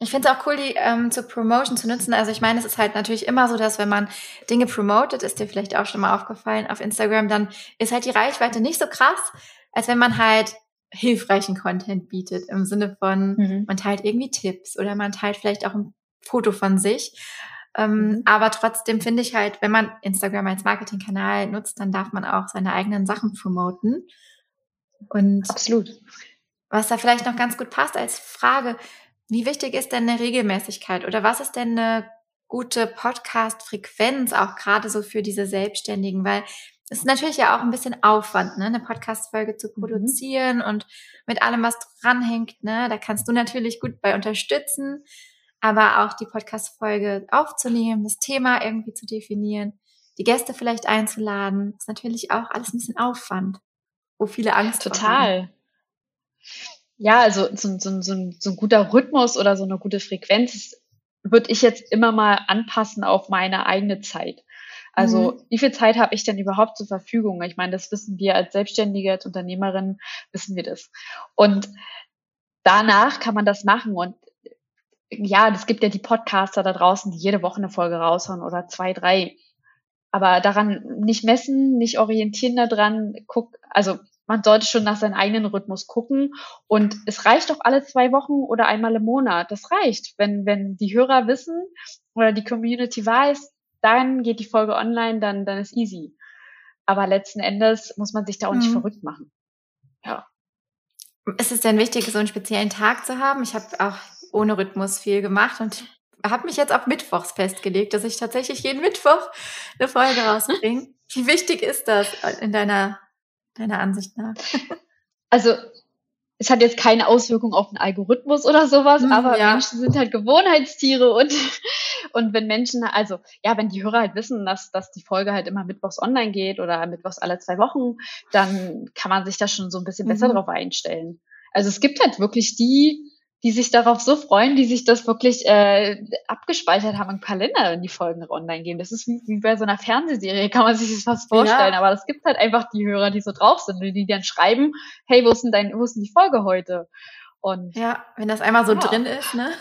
Ich finde es auch cool, die ähm, zur Promotion zu nutzen. Also ich meine, es ist halt natürlich immer so, dass wenn man Dinge promotet, ist dir vielleicht auch schon mal aufgefallen auf Instagram, dann ist halt die Reichweite nicht so krass, als wenn man halt hilfreichen Content bietet, im Sinne von, mhm. man teilt irgendwie Tipps oder man teilt vielleicht auch ein Foto von sich. Ähm, aber trotzdem finde ich halt, wenn man Instagram als Marketingkanal nutzt, dann darf man auch seine eigenen Sachen promoten. Und absolut. Was da vielleicht noch ganz gut passt als Frage, wie wichtig ist denn eine Regelmäßigkeit oder was ist denn eine gute Podcast-Frequenz, auch gerade so für diese Selbstständigen? Weil es ist natürlich ja auch ein bisschen Aufwand, ne, eine Podcast-Folge zu produzieren mhm. und mit allem, was dranhängt, ne, da kannst du natürlich gut bei unterstützen. Aber auch die Podcast-Folge aufzunehmen, das Thema irgendwie zu definieren, die Gäste vielleicht einzuladen, ist natürlich auch alles ein bisschen Aufwand, wo viele Angst haben. Total. Ja, also so, so, so, ein, so ein guter Rhythmus oder so eine gute Frequenz würde ich jetzt immer mal anpassen auf meine eigene Zeit. Also mhm. wie viel Zeit habe ich denn überhaupt zur Verfügung? Ich meine, das wissen wir als Selbstständige, als Unternehmerin, wissen wir das. Und danach kann man das machen und ja, es gibt ja die Podcaster da draußen, die jede Woche eine Folge raushauen oder zwei, drei. Aber daran nicht messen, nicht orientieren daran. Guck, also man sollte schon nach seinem eigenen Rhythmus gucken. Und es reicht doch alle zwei Wochen oder einmal im Monat. Das reicht. Wenn, wenn die Hörer wissen oder die Community weiß, dann geht die Folge online, dann, dann ist easy. Aber letzten Endes muss man sich da auch nicht mhm. verrückt machen. Ja. Ist es denn wichtig, so einen speziellen Tag zu haben? Ich habe auch ohne Rhythmus viel gemacht und habe mich jetzt auf mittwochs festgelegt, dass ich tatsächlich jeden Mittwoch eine Folge rausbringe. Wie wichtig ist das in deiner, deiner Ansicht nach? Also es hat jetzt keine Auswirkung auf den Algorithmus oder sowas, hm, aber ja. Menschen sind halt Gewohnheitstiere und, und wenn Menschen, also ja, wenn die Hörer halt wissen, dass, dass die Folge halt immer mittwochs online geht oder mittwochs alle zwei Wochen, dann kann man sich da schon so ein bisschen besser mhm. drauf einstellen. Also es gibt halt wirklich die, die sich darauf so freuen, die sich das wirklich äh, abgespeichert haben im Kalender, wenn die Folgen online gehen. Das ist wie, wie bei so einer Fernsehserie, kann man sich das fast vorstellen. Ja. Aber es gibt halt einfach die Hörer, die so drauf sind und die dann schreiben, hey, wo ist denn, dein, wo ist denn die Folge heute? Und ja, wenn das einmal so ja. drin ist, ne?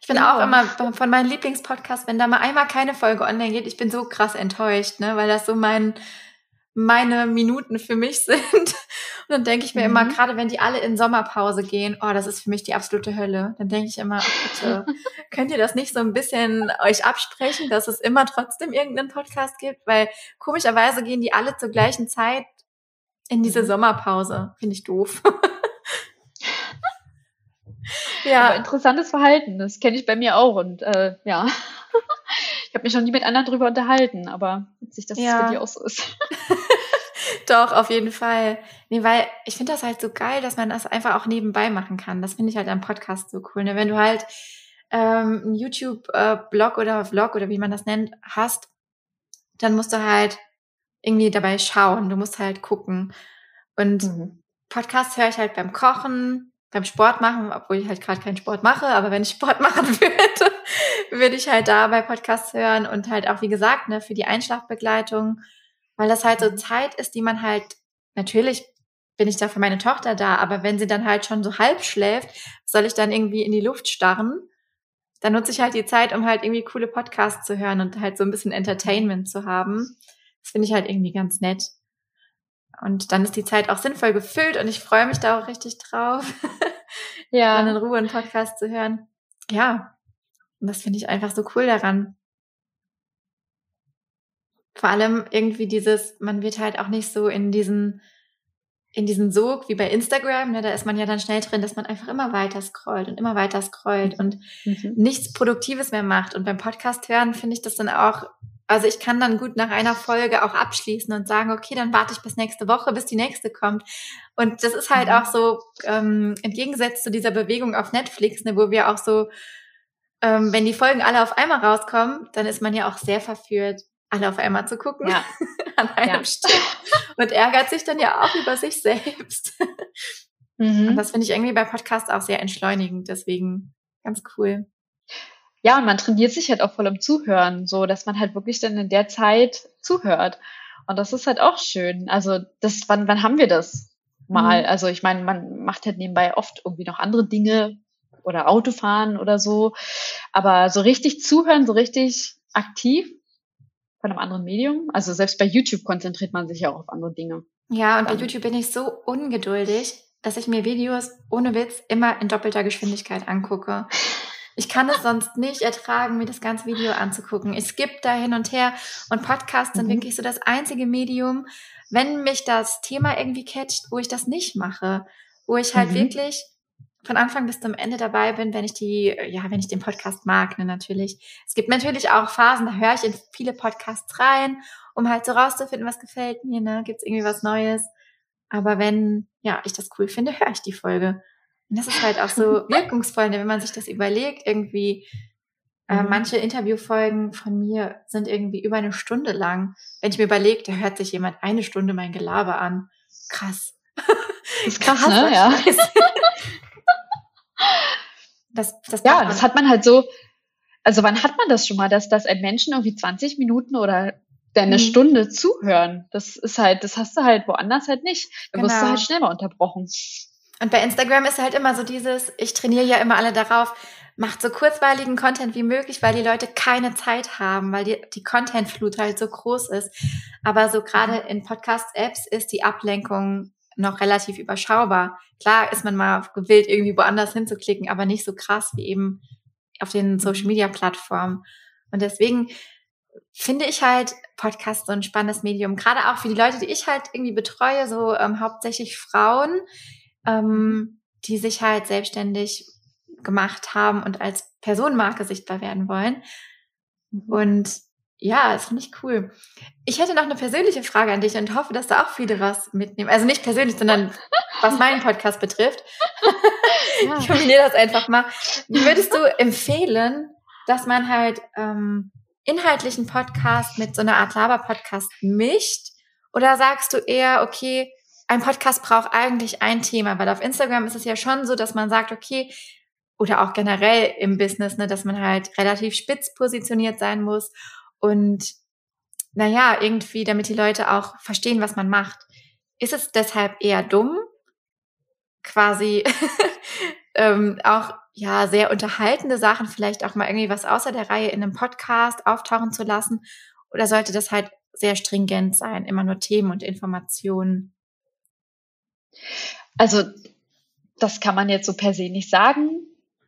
Ich bin ja. auch immer von meinem Lieblingspodcast, wenn da mal einmal keine Folge online geht, ich bin so krass enttäuscht, ne? Weil das so mein... meine Minuten für mich sind. Und dann denke ich mir mhm. immer, gerade wenn die alle in Sommerpause gehen, oh, das ist für mich die absolute Hölle. Dann denke ich immer, oh, bitte, könnt ihr das nicht so ein bisschen euch absprechen, dass es immer trotzdem irgendeinen Podcast gibt? Weil komischerweise gehen die alle zur gleichen Zeit in diese Sommerpause. Finde ich doof. Ja. Aber interessantes Verhalten, das kenne ich bei mir auch. Und äh, ja, ich habe mich noch nie mit anderen drüber unterhalten, aber witzig, dass ja. es bei dir auch so ist. Doch, auf jeden Fall. Nee, weil ich finde das halt so geil, dass man das einfach auch nebenbei machen kann. Das finde ich halt am Podcast so cool. Ne? Wenn du halt ähm, einen YouTube-Blog äh, oder Vlog oder wie man das nennt, hast, dann musst du halt irgendwie dabei schauen. Du musst halt gucken. Und mhm. Podcast höre ich halt beim Kochen, beim Sport machen, obwohl ich halt gerade keinen Sport mache, aber wenn ich Sport machen würde, würde ich halt dabei Podcasts hören und halt auch, wie gesagt, ne, für die Einschlafbegleitung, weil das halt so Zeit ist, die man halt, natürlich bin ich da für meine Tochter da, aber wenn sie dann halt schon so halb schläft, soll ich dann irgendwie in die Luft starren? Dann nutze ich halt die Zeit, um halt irgendwie coole Podcasts zu hören und halt so ein bisschen Entertainment zu haben. Das finde ich halt irgendwie ganz nett. Und dann ist die Zeit auch sinnvoll gefüllt und ich freue mich da auch richtig drauf, ja. dann in Ruhe einen Podcast zu hören. Ja, und das finde ich einfach so cool daran. Vor allem irgendwie dieses, man wird halt auch nicht so in diesen, in diesen Sog wie bei Instagram, ne, da ist man ja dann schnell drin, dass man einfach immer weiter scrollt und immer weiter scrollt und mhm. nichts Produktives mehr macht. Und beim Podcast hören finde ich das dann auch, also ich kann dann gut nach einer Folge auch abschließen und sagen, okay, dann warte ich bis nächste Woche, bis die nächste kommt. Und das ist halt mhm. auch so ähm, entgegengesetzt zu dieser Bewegung auf Netflix, ne, wo wir auch so, ähm, wenn die Folgen alle auf einmal rauskommen, dann ist man ja auch sehr verführt, alle auf einmal zu gucken, ja. an einem ja. Stück. Und ärgert sich dann ja auch über sich selbst. Mhm. Und das finde ich irgendwie bei Podcasts auch sehr entschleunigend, deswegen ganz cool. Ja, und man trainiert sich halt auch voll im Zuhören, so, dass man halt wirklich dann in der Zeit zuhört. Und das ist halt auch schön. Also, das, wann, wann haben wir das mal? Mhm. Also, ich meine, man macht halt nebenbei oft irgendwie noch andere Dinge oder Autofahren oder so. Aber so richtig zuhören, so richtig aktiv, von einem anderen Medium. Also selbst bei YouTube konzentriert man sich ja auch auf andere Dinge. Ja, und bei YouTube bin ich so ungeduldig, dass ich mir Videos ohne Witz immer in doppelter Geschwindigkeit angucke. Ich kann es sonst nicht ertragen, mir das ganze Video anzugucken. Ich skippe da hin und her und Podcasts sind mhm. wirklich so das einzige Medium, wenn mich das Thema irgendwie catcht, wo ich das nicht mache, wo ich halt mhm. wirklich von Anfang bis zum Ende dabei bin, wenn ich die, ja, wenn ich den Podcast mag, ne, natürlich. Es gibt natürlich auch Phasen, da höre ich in viele Podcasts rein, um halt so rauszufinden, was gefällt mir, ne, gibt's irgendwie was Neues. Aber wenn, ja, ich das cool finde, höre ich die Folge. Und das ist halt auch so wirkungsvoll, ne, wenn man sich das überlegt, irgendwie, äh, mhm. manche Interviewfolgen von mir sind irgendwie über eine Stunde lang. Wenn ich mir überlege, da hört sich jemand eine Stunde mein Gelaber an. Krass. Das ist krass, krass, ne, ja. Das, das ja, das hat man halt so, also wann hat man das schon mal, dass, dass ein Menschen irgendwie zwanzig Minuten oder eine mhm. Stunde zuhören? Das ist halt, das hast du halt woanders halt nicht. Da genau. wirst du halt schnell mal unterbrochen. Und bei Instagram ist halt immer so dieses, ich trainiere ja immer alle darauf, macht so kurzweiligen Content wie möglich, weil die Leute keine Zeit haben, weil die, die Contentflut halt so groß ist. Aber so gerade in Podcast-Apps ist die Ablenkung noch relativ überschaubar. Klar ist man mal gewillt, irgendwie woanders hinzuklicken, aber nicht so krass wie eben auf den Social-Media-Plattformen. Und deswegen finde ich halt Podcast so ein spannendes Medium, gerade auch für die Leute, die ich halt irgendwie betreue, so ähm, hauptsächlich Frauen, ähm, die sich halt selbstständig gemacht haben und als Personenmarke sichtbar werden wollen. Und ja, das finde ich cool. Ich hätte noch eine persönliche Frage an dich und hoffe, dass da auch viele was mitnehmen. Also nicht persönlich, sondern was meinen Podcast betrifft. Ja. Ich kombiniere das einfach mal. Würdest du empfehlen, dass man halt ähm, inhaltlichen Podcast mit so einer Art Laber-Podcast mischt? Oder sagst du eher, okay, ein Podcast braucht eigentlich ein Thema? Weil auf Instagram ist es ja schon so, dass man sagt, okay, oder auch generell im Business, ne, dass man halt relativ spitz positioniert sein muss. Und naja, irgendwie, damit die Leute auch verstehen, was man macht. Ist es deshalb eher dumm, quasi ähm, auch ja sehr unterhaltende Sachen, vielleicht auch mal irgendwie was außer der Reihe in einem Podcast auftauchen zu lassen? Oder sollte das halt sehr stringent sein, immer nur Themen und Informationen? Also das kann man jetzt so per se nicht sagen.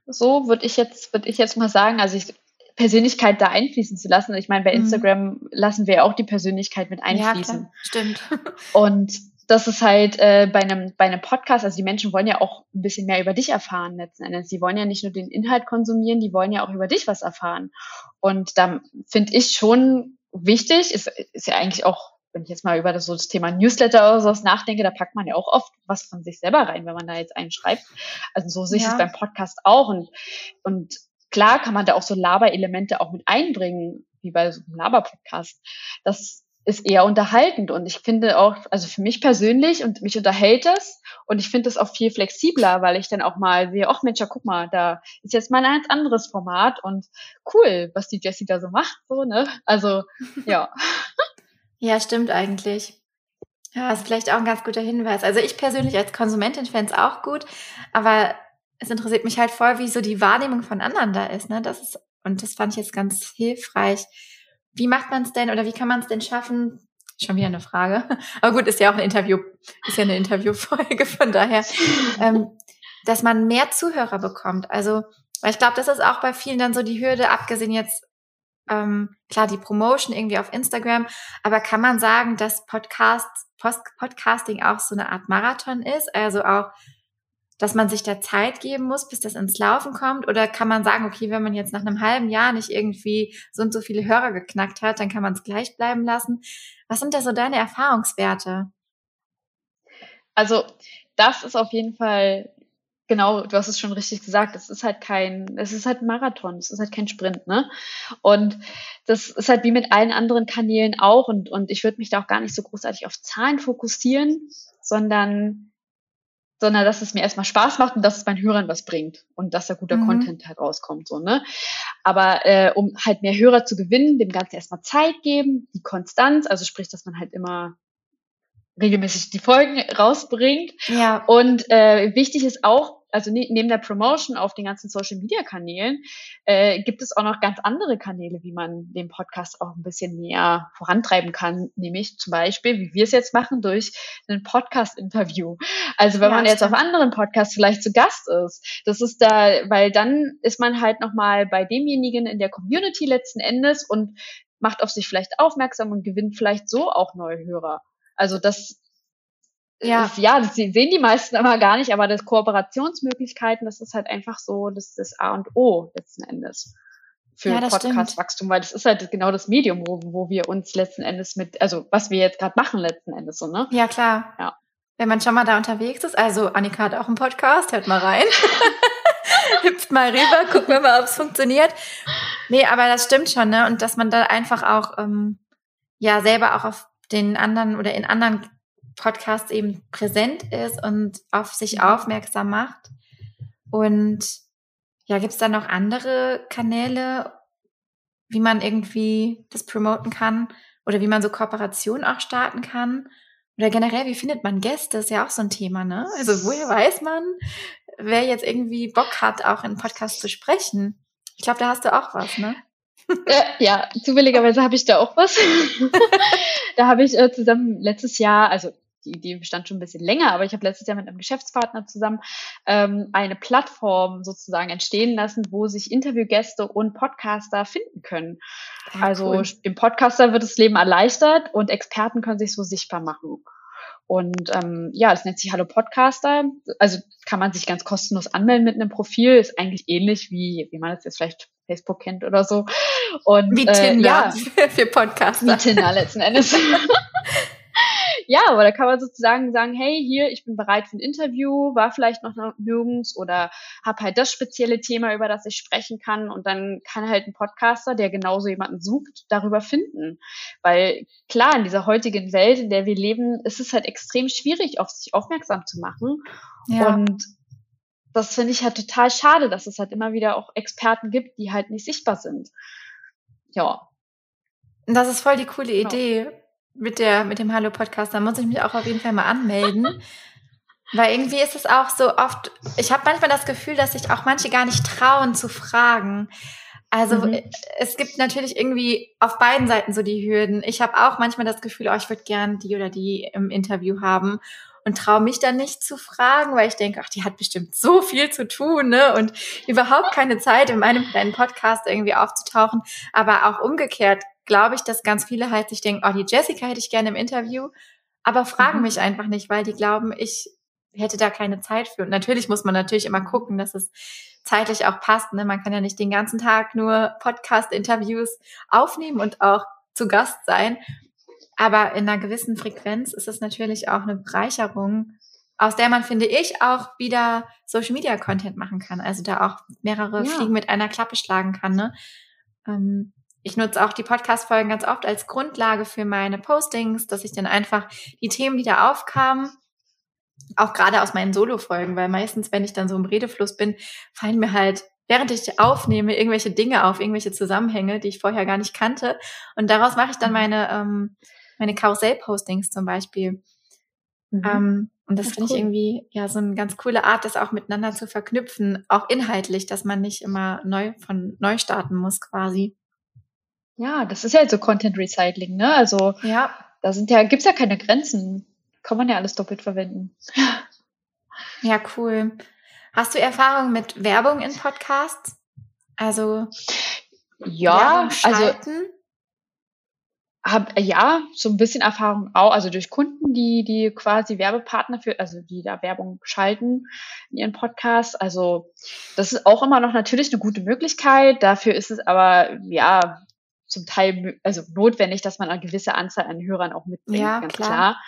So würde ich jetzt, würde ich jetzt mal sagen, also ich... Persönlichkeit da einfließen zu lassen. Ich meine, bei Instagram mhm. lassen wir ja auch die Persönlichkeit mit einfließen. Ja, klar. Stimmt. Und das ist halt äh, bei einem bei einem Podcast, also die Menschen wollen ja auch ein bisschen mehr über dich erfahren letzten Endes. Die wollen ja nicht nur den Inhalt konsumieren, die wollen ja auch über dich was erfahren. Und da finde ich schon wichtig, ist, ist ja eigentlich auch, wenn ich jetzt mal über das, so das Thema Newsletter oder sowas nachdenke, da packt man ja auch oft was von sich selber rein, wenn man da jetzt einen schreibt. Also so sehe ich es beim Podcast auch. Und, und klar kann man da auch so Laberelemente auch mit einbringen, wie bei so einem Laber-Podcast. Das ist eher unterhaltend und ich finde auch, also für mich persönlich, und mich unterhält das und ich finde das auch viel flexibler, weil ich dann auch mal sehe, ach Mensch, ja, guck mal, da ist jetzt mal ein ganz anderes Format und cool, was die Jessie da so macht, so, ne? Also, ja. Ja, stimmt eigentlich. Ja, ist vielleicht auch ein ganz guter Hinweis. Also ich persönlich als Konsumentin fände es auch gut, aber es interessiert mich halt voll, wie so die Wahrnehmung von anderen da ist, ne? Das ist, und das fand ich jetzt ganz hilfreich. Wie macht man es denn oder wie kann man es denn schaffen? Schon wieder eine Frage. Aber gut, ist ja auch ein Interview, ist ja eine Interviewfolge, von daher, ähm, dass man mehr Zuhörer bekommt. Also, weil ich glaube, das ist auch bei vielen dann so die Hürde, abgesehen jetzt, ähm, klar, die Promotion irgendwie auf Instagram. Aber kann man sagen, dass Podcast, Post, Podcasting auch so eine Art Marathon ist? Also auch, dass man sich da Zeit geben muss, bis das ins Laufen kommt? Oder kann man sagen, okay, wenn man jetzt nach einem halben Jahr nicht irgendwie so und so viele Hörer geknackt hat, dann kann man es gleich bleiben lassen? Was sind da so deine Erfahrungswerte? Also das ist auf jeden Fall, genau, du hast es schon richtig gesagt, es ist halt kein, es ist halt ein Marathon, es ist halt kein Sprint, ne? Und das ist halt wie mit allen anderen Kanälen auch, und, und ich würde mich da auch gar nicht so großartig auf Zahlen fokussieren, sondern sondern dass es mir erstmal Spaß macht und dass es meinen Hörern was bringt und dass da guter mhm. Content halt rauskommt, so, ne? Aber äh, um halt mehr Hörer zu gewinnen, dem Ganzen erstmal Zeit geben, die Konstanz, also sprich, dass man halt immer regelmäßig die Folgen rausbringt. Ja. Und äh, wichtig ist auch, also ne, neben der Promotion auf den ganzen Social-Media-Kanälen äh, gibt es auch noch ganz andere Kanäle, wie man den Podcast auch ein bisschen näher vorantreiben kann, nämlich zum Beispiel, wie wir es jetzt machen, durch ein Podcast-Interview. Also wenn ja, man jetzt stimmt. auf anderen Podcasts vielleicht zu Gast ist, das ist da, weil dann ist man halt nochmal bei demjenigen in der Community letzten Endes und macht auf sich vielleicht aufmerksam und gewinnt vielleicht so auch neue Hörer. Also das Ja, ja, das sehen die meisten immer gar nicht, aber das Kooperationsmöglichkeiten, das ist halt einfach so, das ist das A und O letzten Endes für ja, Podcast-Wachstum, weil das ist halt genau das Medium, wo, wo wir uns letzten Endes mit, also was wir jetzt gerade machen letzten Endes, so, ne? Ja, klar. Ja. Wenn man schon mal da unterwegs ist, also Annika hat auch einen Podcast, hört mal rein. Hüpft mal rüber, gucken wir mal, ob es funktioniert. Nee, aber das stimmt schon, ne? Und dass man da einfach auch, ähm, ja, selber auch auf den anderen oder in anderen Podcast eben präsent ist und auf sich aufmerksam macht. Und ja, gibt es da noch andere Kanäle, wie man irgendwie das promoten kann oder wie man so Kooperationen auch starten kann? Oder generell, wie findet man Gäste? Ist ja auch so ein Thema, ne? Also woher weiß man, wer jetzt irgendwie Bock hat, auch in Podcast zu sprechen? Ich glaube, da hast du auch was, ne? Ja, ja, zufälligerweise habe ich da auch was. Da habe ich äh, zusammen letztes Jahr, also die Idee bestand schon ein bisschen länger, aber ich habe letztes Jahr mit einem Geschäftspartner zusammen ähm, eine Plattform sozusagen entstehen lassen, wo sich Interviewgäste und Podcaster finden können. Ja, also cool. Dem Podcaster wird das Leben erleichtert und Experten können sich so sichtbar machen. Und ähm, ja, das nennt sich Hallo Podcaster. Also kann man sich ganz kostenlos anmelden mit einem Profil. Ist eigentlich ähnlich wie, wie man das jetzt vielleicht Facebook kennt oder so. Und, wie Tinder äh, ja, für Podcaster. Wie Tinder letzten Endes. Ja, aber da kann man sozusagen sagen, hey, hier, ich bin bereit für ein Interview, war vielleicht noch nirgends oder habe halt das spezielle Thema, über das ich sprechen kann. Und dann kann halt ein Podcaster, der genauso jemanden sucht, darüber finden. Weil klar, in dieser heutigen Welt, in der wir leben, ist es halt extrem schwierig, auf sich aufmerksam zu machen. Ja. Und das finde ich halt total schade, dass es halt immer wieder auch Experten gibt, die halt nicht sichtbar sind. Ja. Das ist voll die coole Idee. Genau. Mit der, mit dem Hallo-Podcast, da muss ich mich auch auf jeden Fall mal anmelden. Weil irgendwie ist es auch so oft, ich habe manchmal das Gefühl, dass sich auch manche gar nicht trauen zu fragen. Also mhm. es gibt natürlich irgendwie auf beiden Seiten so die Hürden. Ich habe auch manchmal das Gefühl, oh, ich würde gern die oder die im Interview haben und traue mich dann nicht zu fragen, weil ich denke, ach, die hat bestimmt so viel zu tun, ne? Und überhaupt keine Zeit, in meinem kleinen Podcast irgendwie aufzutauchen. Aber auch umgekehrt glaube ich, dass ganz viele halt sich denken, oh, die Jessica hätte ich gerne im Interview, aber fragen mhm. mich einfach nicht, weil die glauben, ich hätte da keine Zeit für. Und natürlich muss man natürlich immer gucken, dass es zeitlich auch passt. Ne? Man kann ja nicht den ganzen Tag nur Podcast-Interviews aufnehmen und auch zu Gast sein. Aber in einer gewissen Frequenz ist es natürlich auch eine Bereicherung, aus der man, finde ich, auch wieder Social-Media-Content machen kann. Also da auch mehrere ja. Fliegen mit einer Klappe schlagen kann. Ne? Ähm, ich nutze auch die Podcast-Folgen ganz oft als Grundlage für meine Postings, dass ich dann einfach die Themen, die da aufkamen, auch gerade aus meinen Solo-Folgen, weil meistens, wenn ich dann so im Redefluss bin, fallen mir halt, während ich aufnehme, irgendwelche Dinge auf, irgendwelche Zusammenhänge, die ich vorher gar nicht kannte. Und daraus mache ich dann meine ähm, meine Karussell-Postings zum Beispiel. Mhm. Ähm, und das, das finde cool. ich irgendwie ja so eine ganz coole Art, das auch miteinander zu verknüpfen, auch inhaltlich, dass man nicht immer neu von neu starten muss quasi. Ja, das ist ja so Content-Recycling, ne? Also ja. da sind ja, gibt's ja keine Grenzen. Kann man ja alles doppelt verwenden. Ja, cool. Hast du Erfahrung mit Werbung in Podcasts? Also ja, also hab, ja, so ein bisschen Erfahrung auch, also durch Kunden, die die quasi Werbepartner für, also die da Werbung schalten in ihren Podcasts. Also das ist auch immer noch natürlich eine gute Möglichkeit. Dafür ist es aber ja zum Teil also notwendig, dass man eine gewisse Anzahl an Hörern auch mitbringt, ja, ganz klar. klar.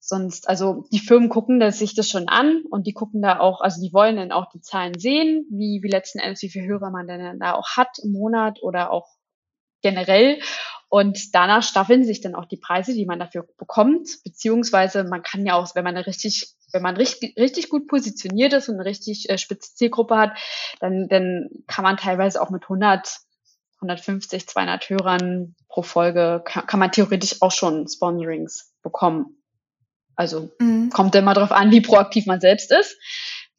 Sonst, also die Firmen gucken das, sich das schon an und die gucken da auch, also die wollen dann auch die Zahlen sehen, wie, wie letzten Endes, wie viele Hörer man denn da auch hat im Monat oder auch generell. Und danach staffeln sich dann auch die Preise, die man dafür bekommt, beziehungsweise man kann ja auch, wenn man eine richtig, wenn man richtig, richtig gut positioniert ist und eine richtig äh, spitze Zielgruppe hat, dann, dann kann man teilweise auch mit hundert, hundertfünfzig, zweihundert Hörern pro Folge, kann, kann man theoretisch auch schon Sponsorings bekommen. Also mhm. kommt immer darauf an, wie proaktiv man selbst ist.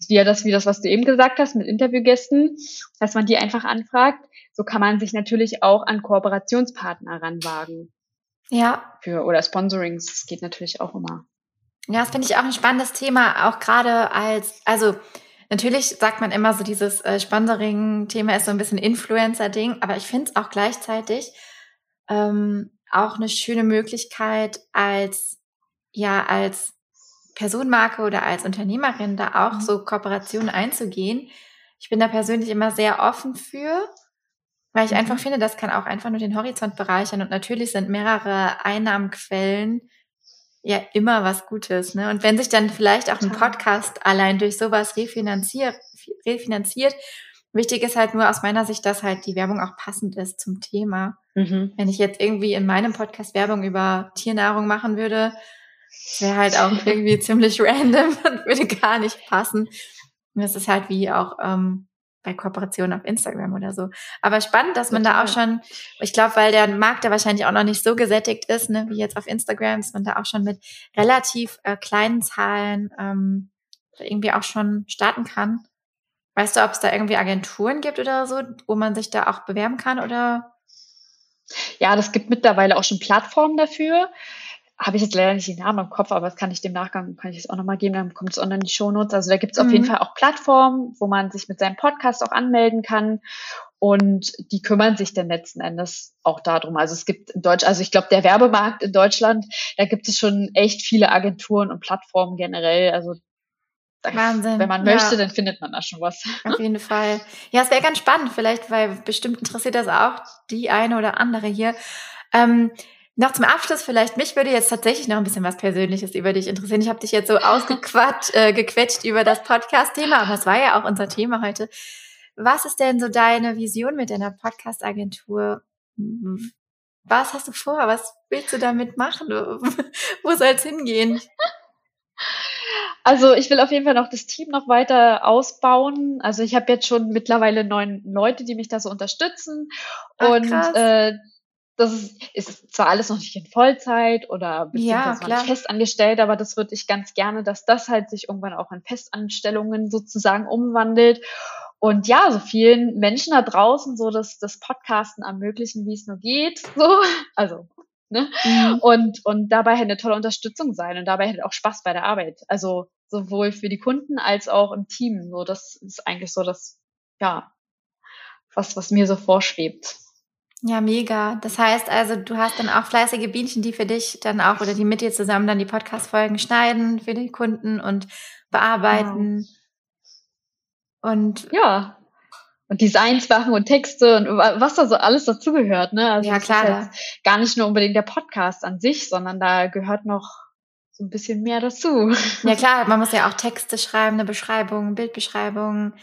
Ja, das wie das, was du eben gesagt hast mit Interviewgästen, dass man die einfach anfragt. So kann man sich natürlich auch an Kooperationspartner ranwagen. Ja. Für, oder Sponsorings, das geht natürlich auch immer. Ja, das finde ich auch ein spannendes Thema, auch gerade als, also natürlich sagt man immer so, dieses äh, Sponsoring-Thema ist so ein bisschen Influencer-Ding, aber ich finde es auch gleichzeitig ähm, auch eine schöne Möglichkeit als ja als Personenmarke oder als Unternehmerin da auch so Kooperationen einzugehen. Ich bin da persönlich immer sehr offen für, weil ich einfach finde, das kann auch einfach nur den Horizont bereichern und natürlich sind mehrere Einnahmenquellen ja immer was Gutes, ne? Und wenn sich dann vielleicht auch ein Podcast allein durch sowas refinanziert, refinanziert, wichtig ist halt nur aus meiner Sicht, dass halt die Werbung auch passend ist zum Thema. Mhm. Wenn ich jetzt irgendwie in meinem Podcast Werbung über Tiernahrung machen würde, das wäre halt auch irgendwie ziemlich random und würde gar nicht passen. Und das ist halt wie auch ähm, bei Kooperationen auf Instagram oder so. Aber spannend, dass man da auch schon, ich glaube, weil der Markt da wahrscheinlich auch noch nicht so gesättigt ist, ne, wie jetzt auf Instagram, dass man da auch schon mit relativ äh, kleinen Zahlen ähm, irgendwie auch schon starten kann. Weißt du, ob es da irgendwie Agenturen gibt oder so, wo man sich da auch bewerben kann oder? Ja, das gibt mittlerweile auch schon Plattformen dafür. Habe ich jetzt leider nicht den Namen im Kopf, aber das kann ich dem Nachgang, kann ich es auch nochmal geben, dann kommt es online in die Shownotes. Also da gibt es mhm. auf jeden Fall auch Plattformen, wo man sich mit seinem Podcast auch anmelden kann und die kümmern sich dann letzten Endes auch darum. Also es gibt in Deutsch, also ich glaube, der Werbemarkt in Deutschland, da gibt es schon echt viele Agenturen und Plattformen generell, also da, Wahnsinn. Wenn man möchte, ja. dann findet man da schon was. Auf jeden Fall. Ja, es wäre ganz spannend vielleicht, weil bestimmt interessiert das auch die eine oder andere hier. Ähm, Noch zum Abschluss vielleicht, mich würde jetzt tatsächlich noch ein bisschen was Persönliches über dich interessieren. Ich habe dich jetzt so ausgequatscht, äh, gequetscht über das Podcast-Thema, aber es war ja auch unser Thema heute. Was ist denn so deine Vision mit deiner Podcast-Agentur? Was hast du vor? Was willst du damit machen? Wo soll es hingehen? Also ich will auf jeden Fall noch das Team noch weiter ausbauen. Also ich habe jetzt schon mittlerweile neun Leute, die mich da so unterstützen. Ach, und krass. äh Das ist, ist zwar alles noch nicht in Vollzeit oder beziehungsweise ja, nicht fest angestellt, aber das würde ich ganz gerne, dass das halt sich irgendwann auch in Festanstellungen sozusagen umwandelt und ja, so vielen Menschen da draußen so das, das Podcasten ermöglichen, wie es nur geht, so, also, ne, mhm. und, und dabei halt eine tolle Unterstützung sein und dabei halt auch Spaß bei der Arbeit, also sowohl für die Kunden als auch im Team, so, das ist eigentlich so das, ja, was, was mir so vorschwebt. Ja, mega. Das heißt also, du hast dann auch fleißige Bienchen, die für dich dann auch oder die mit dir zusammen dann die Podcast-Folgen schneiden für den Kunden und bearbeiten. Wow. Und ja. Und Designs machen und Texte und was da so alles dazugehört, ne? Also ja, klar. Das ist jetzt gar nicht nur unbedingt der Podcast an sich, sondern da gehört noch so ein bisschen mehr dazu. Ja, klar. Man muss ja auch Texte schreiben, eine Beschreibung, Bildbeschreibung,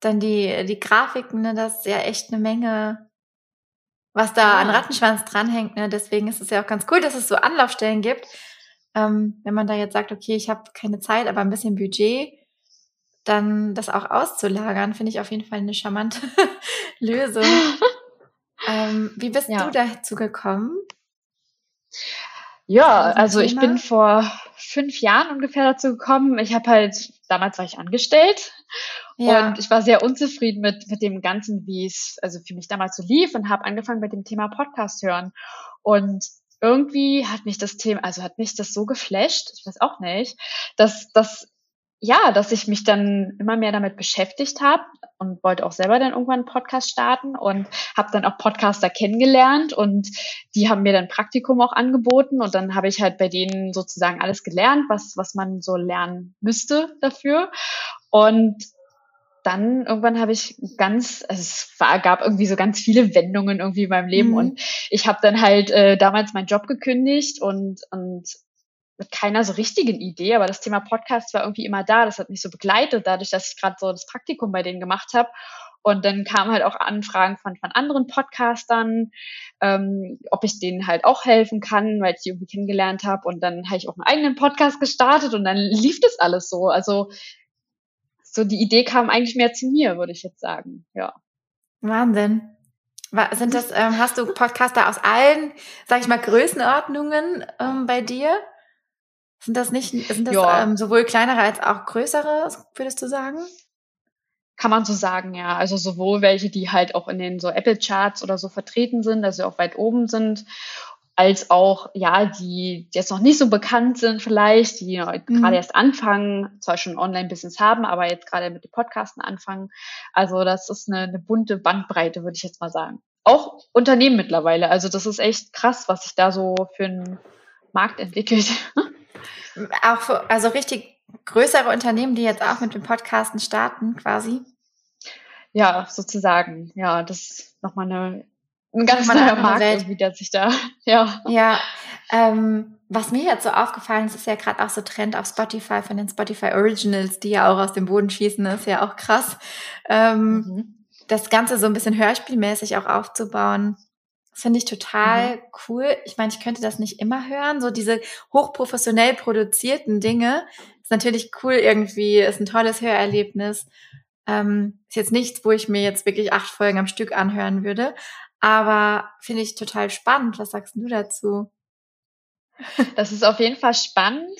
dann die, die Grafiken, ne? Das ist ja echt eine Menge, was da an Rattenschwanz dranhängt, ne? Deswegen ist es ja auch ganz cool, dass es so Anlaufstellen gibt. Ähm, wenn man da jetzt sagt, okay, ich habe keine Zeit, aber ein bisschen Budget, dann das auch auszulagern, finde ich auf jeden Fall eine charmante Lösung. ähm, wie bist ja. du dazu gekommen? Ja, also Thema? ich bin vor fünf Jahren ungefähr dazu gekommen. Ich habe halt, damals war ich angestellt ja. und ich war sehr unzufrieden mit mit dem Ganzen, wie es also für mich damals so lief, und habe angefangen mit dem Thema Podcast hören. Und irgendwie hat mich das Thema, also hat mich das so geflasht, ich weiß auch nicht, dass das ja, dass ich mich dann immer mehr damit beschäftigt habe und wollte auch selber dann irgendwann einen Podcast starten und habe dann auch Podcaster kennengelernt, und die haben mir dann Praktikum auch angeboten, und dann habe ich halt bei denen sozusagen alles gelernt, was was man so lernen müsste dafür. Und dann irgendwann habe ich ganz, also es war, gab irgendwie so ganz viele Wendungen irgendwie in meinem Leben, mhm. und ich habe dann halt äh, damals meinen Job gekündigt und und mit keiner so richtigen Idee, aber das Thema Podcast war irgendwie immer da, das hat mich so begleitet, dadurch, dass ich gerade so das Praktikum bei denen gemacht habe. Und dann kamen halt auch Anfragen von von anderen Podcastern, ähm, ob ich denen halt auch helfen kann, weil ich die irgendwie kennengelernt habe. Und dann habe ich auch einen eigenen Podcast gestartet, und dann lief das alles so. Also so die Idee kam eigentlich mehr zu mir, würde ich jetzt sagen, ja. Wahnsinn. Sind das, ähm, hast du Podcaster aus allen, sag ich mal, Größenordnungen ähm, bei dir? Sind das nicht, sind das ja. ähm, sowohl kleinere als auch größere, würdest du sagen? Kann man so sagen, ja. Also sowohl welche, die halt auch in den so Apple-Charts oder so vertreten sind, also auch weit oben sind, als auch, ja, die, die jetzt noch nicht so bekannt sind vielleicht, die mhm. gerade erst anfangen, zwar schon ein Online-Business haben, aber jetzt gerade mit den Podcasten anfangen. Also das ist eine, eine bunte Bandbreite, würde ich jetzt mal sagen. Auch Unternehmen mittlerweile. Also das ist echt krass, was sich da so für einen Markt entwickelt. Auch für, also richtig größere Unternehmen, die jetzt auch mit dem Podcasten starten, quasi? Ja, sozusagen. Ja, das ist nochmal eine, ein ganz neuer Markt, irgendwie, der sich da, ja. Ja, ähm, was mir jetzt so aufgefallen ist, ist ja gerade auch so Trend auf Spotify von den Spotify Originals, die ja auch aus dem Boden schießen, ist ja auch krass. Ähm, mhm. Das Ganze so ein bisschen hörspielmäßig auch aufzubauen. Das finde ich total mhm. cool. Ich meine, ich könnte das nicht immer hören. So diese hochprofessionell produzierten Dinge ist natürlich cool irgendwie, ist ein tolles Hörerlebnis. Ähm, ist jetzt nichts, wo ich mir jetzt wirklich acht Folgen am Stück anhören würde. Aber finde ich total spannend. Was sagst du dazu? Das ist auf jeden Fall spannend.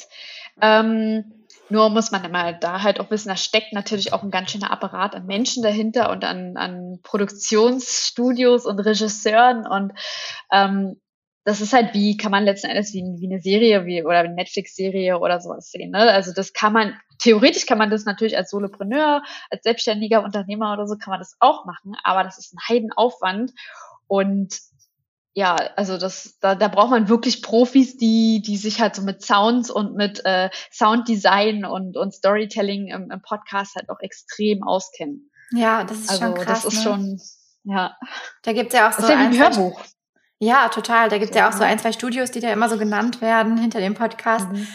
Ähm Nur muss man mal da halt auch wissen, da steckt natürlich auch ein ganz schöner Apparat an Menschen dahinter und an, an Produktionsstudios und Regisseuren, und ähm, das ist halt wie, kann man letzten Endes wie, wie eine Serie wie, oder eine Netflix-Serie oder sowas sehen, ne? Also das kann man, theoretisch kann man das natürlich als Solopreneur, als selbstständiger Unternehmer oder so kann man das auch machen, aber das ist ein Heidenaufwand, und ja, also das, da, da braucht man wirklich Profis, die, die sich halt so mit Sounds und mit äh, Sounddesign und, und Storytelling im, im Podcast halt auch extrem auskennen. Ja, das ist also schon krass. Das ist ne? schon, ja. Da gibt's ja auch so das ist ja ein, ein Hörbuch. Zwei, ja, total. Da gibt's ja, ja auch so ein, zwei Studios, die da immer so genannt werden hinter dem Podcast. Mhm.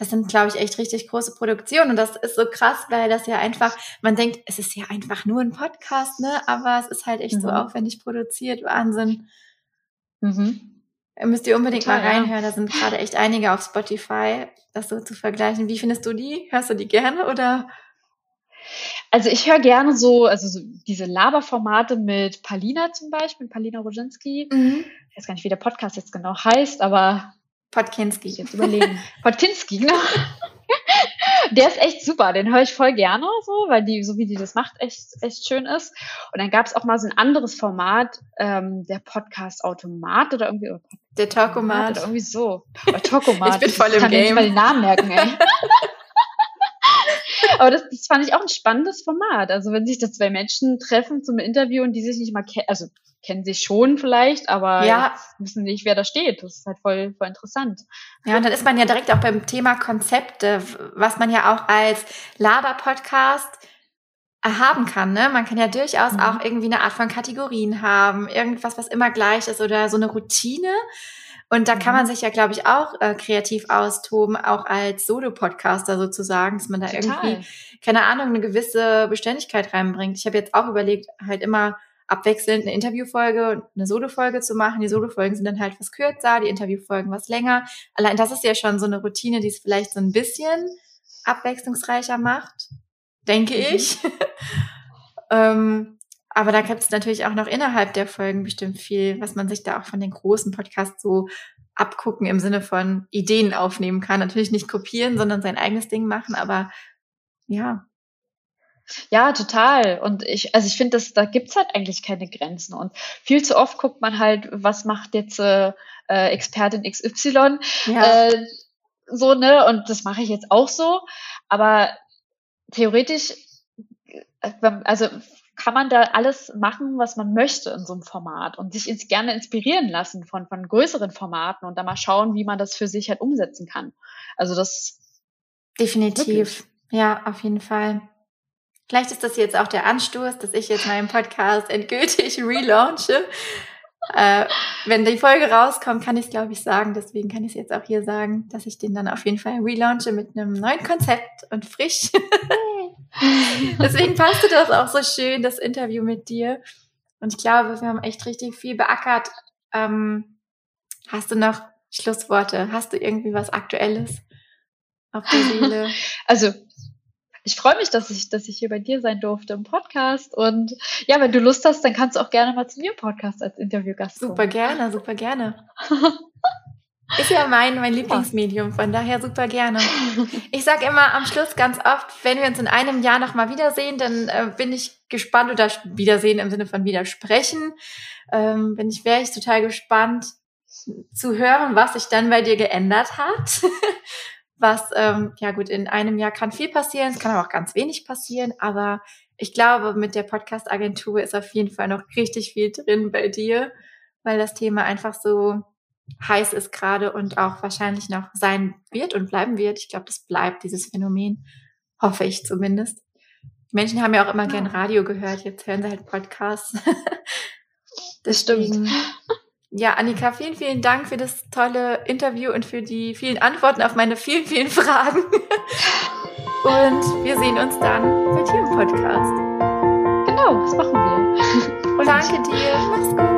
Das sind, glaube ich, echt richtig große Produktionen, und das ist so krass, weil das ja einfach, man denkt, es ist ja einfach nur ein Podcast, ne? Aber es ist halt echt mhm. so aufwendig produziert. Wahnsinn. Mhm. Müsst ihr unbedingt Total, mal reinhören, ja. Da sind gerade echt einige auf Spotify, das so zu vergleichen. Wie findest du die? Hörst du die gerne, oder? Also ich höre gerne so, also so diese Laberformate mit Palina zum Beispiel, mit Palina Rodzinski. Mhm. Ich weiß gar nicht, wie der Podcast jetzt genau heißt, aber Podkinski. Jetzt überlegen. Podkinski, genau. Der ist echt super, den höre ich voll gerne, so, weil die, so wie die das macht, echt, echt schön ist. Und dann gab es auch mal so ein anderes Format, ähm, der Podcast-Automat oder irgendwie. Oder der Talkomat. Oder irgendwie so. Oder Talkomat. Ich bin voll im Game. Ich kann mir nicht mal den Namen merken, ey. Aber das, das fand ich auch ein spannendes Format. Also wenn sich da zwei Menschen treffen zum Interview und die sich nicht mal kennen, also kennen sich schon vielleicht, aber ja. wissen nicht, wer da steht. Das ist halt voll, voll interessant. Ja, und dann ist man ja direkt auch beim Thema Konzepte, was man ja auch als Laber-Podcast haben kann, ne? Man kann ja durchaus mhm. auch irgendwie eine Art von Kategorien haben, irgendwas, was immer gleich ist oder so eine Routine. Und da kann man sich ja, glaube ich, auch äh, kreativ austoben, auch als Solo-Podcaster sozusagen, dass man da Total. irgendwie, keine Ahnung, eine gewisse Beständigkeit reinbringt. Ich habe jetzt auch überlegt, halt immer abwechselnd eine Interviewfolge und eine Solo-Folge zu machen. Die Solo-Folgen sind dann halt was kürzer, die Interviewfolgen was länger. Allein das ist ja schon so eine Routine, die es vielleicht so ein bisschen abwechslungsreicher macht, denke mhm. ich. ähm, Aber da gibt es natürlich auch noch innerhalb der Folgen bestimmt viel, was man sich da auch von den großen Podcasts so abgucken im Sinne von Ideen aufnehmen kann. Natürlich nicht kopieren, sondern sein eigenes Ding machen, aber ja. Ja, total. Und ich, also ich finde, dass da gibt's halt eigentlich keine Grenzen. Und viel zu oft guckt man halt, was macht jetzt äh, Expertin X Y? Ja. Äh, so, ne? Und das mache ich jetzt auch so. Aber theoretisch, also kann man da alles machen, was man möchte in so einem Format und sich ins, gerne inspirieren lassen von, von größeren Formaten und da mal schauen, wie man das für sich halt umsetzen kann. Also das... Definitiv. Wirklich. Ja, auf jeden Fall. Vielleicht ist das jetzt auch der Anstoß, dass ich jetzt meinen Podcast endgültig relaunche. äh, wenn die Folge rauskommt, kann ich es, glaube ich, sagen. Deswegen kann ich es jetzt auch hier sagen, dass ich den dann auf jeden Fall relaunche mit einem neuen Konzept und frisch. Deswegen passte das auch so schön, das Interview mit dir. Und ich glaube, wir haben echt richtig viel beackert. Ähm, hast du noch Schlussworte? Hast du irgendwie was Aktuelles auf der Seele? Also, ich freue mich, dass ich, dass ich hier bei dir sein durfte im Podcast. Und ja, wenn du Lust hast, dann kannst du auch gerne mal zu mir im Podcast als Interviewgast kommen. Super gerne, super gerne. Ist ja mein, mein Lieblingsmedium, von daher super gerne. Ich sage immer am Schluss ganz oft, wenn wir uns in einem Jahr nochmal wiedersehen, dann äh, bin ich gespannt, oder wiedersehen im Sinne von widersprechen, ähm, bin ich, wäre ich total gespannt zu hören, was sich dann bei dir geändert hat. Was, ähm, ja gut, in einem Jahr kann viel passieren, es kann aber auch ganz wenig passieren, aber ich glaube, mit der Podcast-Agentur ist auf jeden Fall noch richtig viel drin bei dir, weil das Thema einfach so heiß ist gerade und auch wahrscheinlich noch sein wird und bleiben wird. Ich glaube, das bleibt, dieses Phänomen. Hoffe ich zumindest. Die Menschen haben ja auch immer ja. gern Radio gehört. Jetzt hören sie halt Podcasts. Das stimmt. Ja, Annika, vielen, vielen Dank für das tolle Interview und für die vielen Antworten auf meine vielen, vielen Fragen. Und wir sehen uns dann bei dir im Podcast. Genau, das machen wir. Und danke dir. Mach's gut.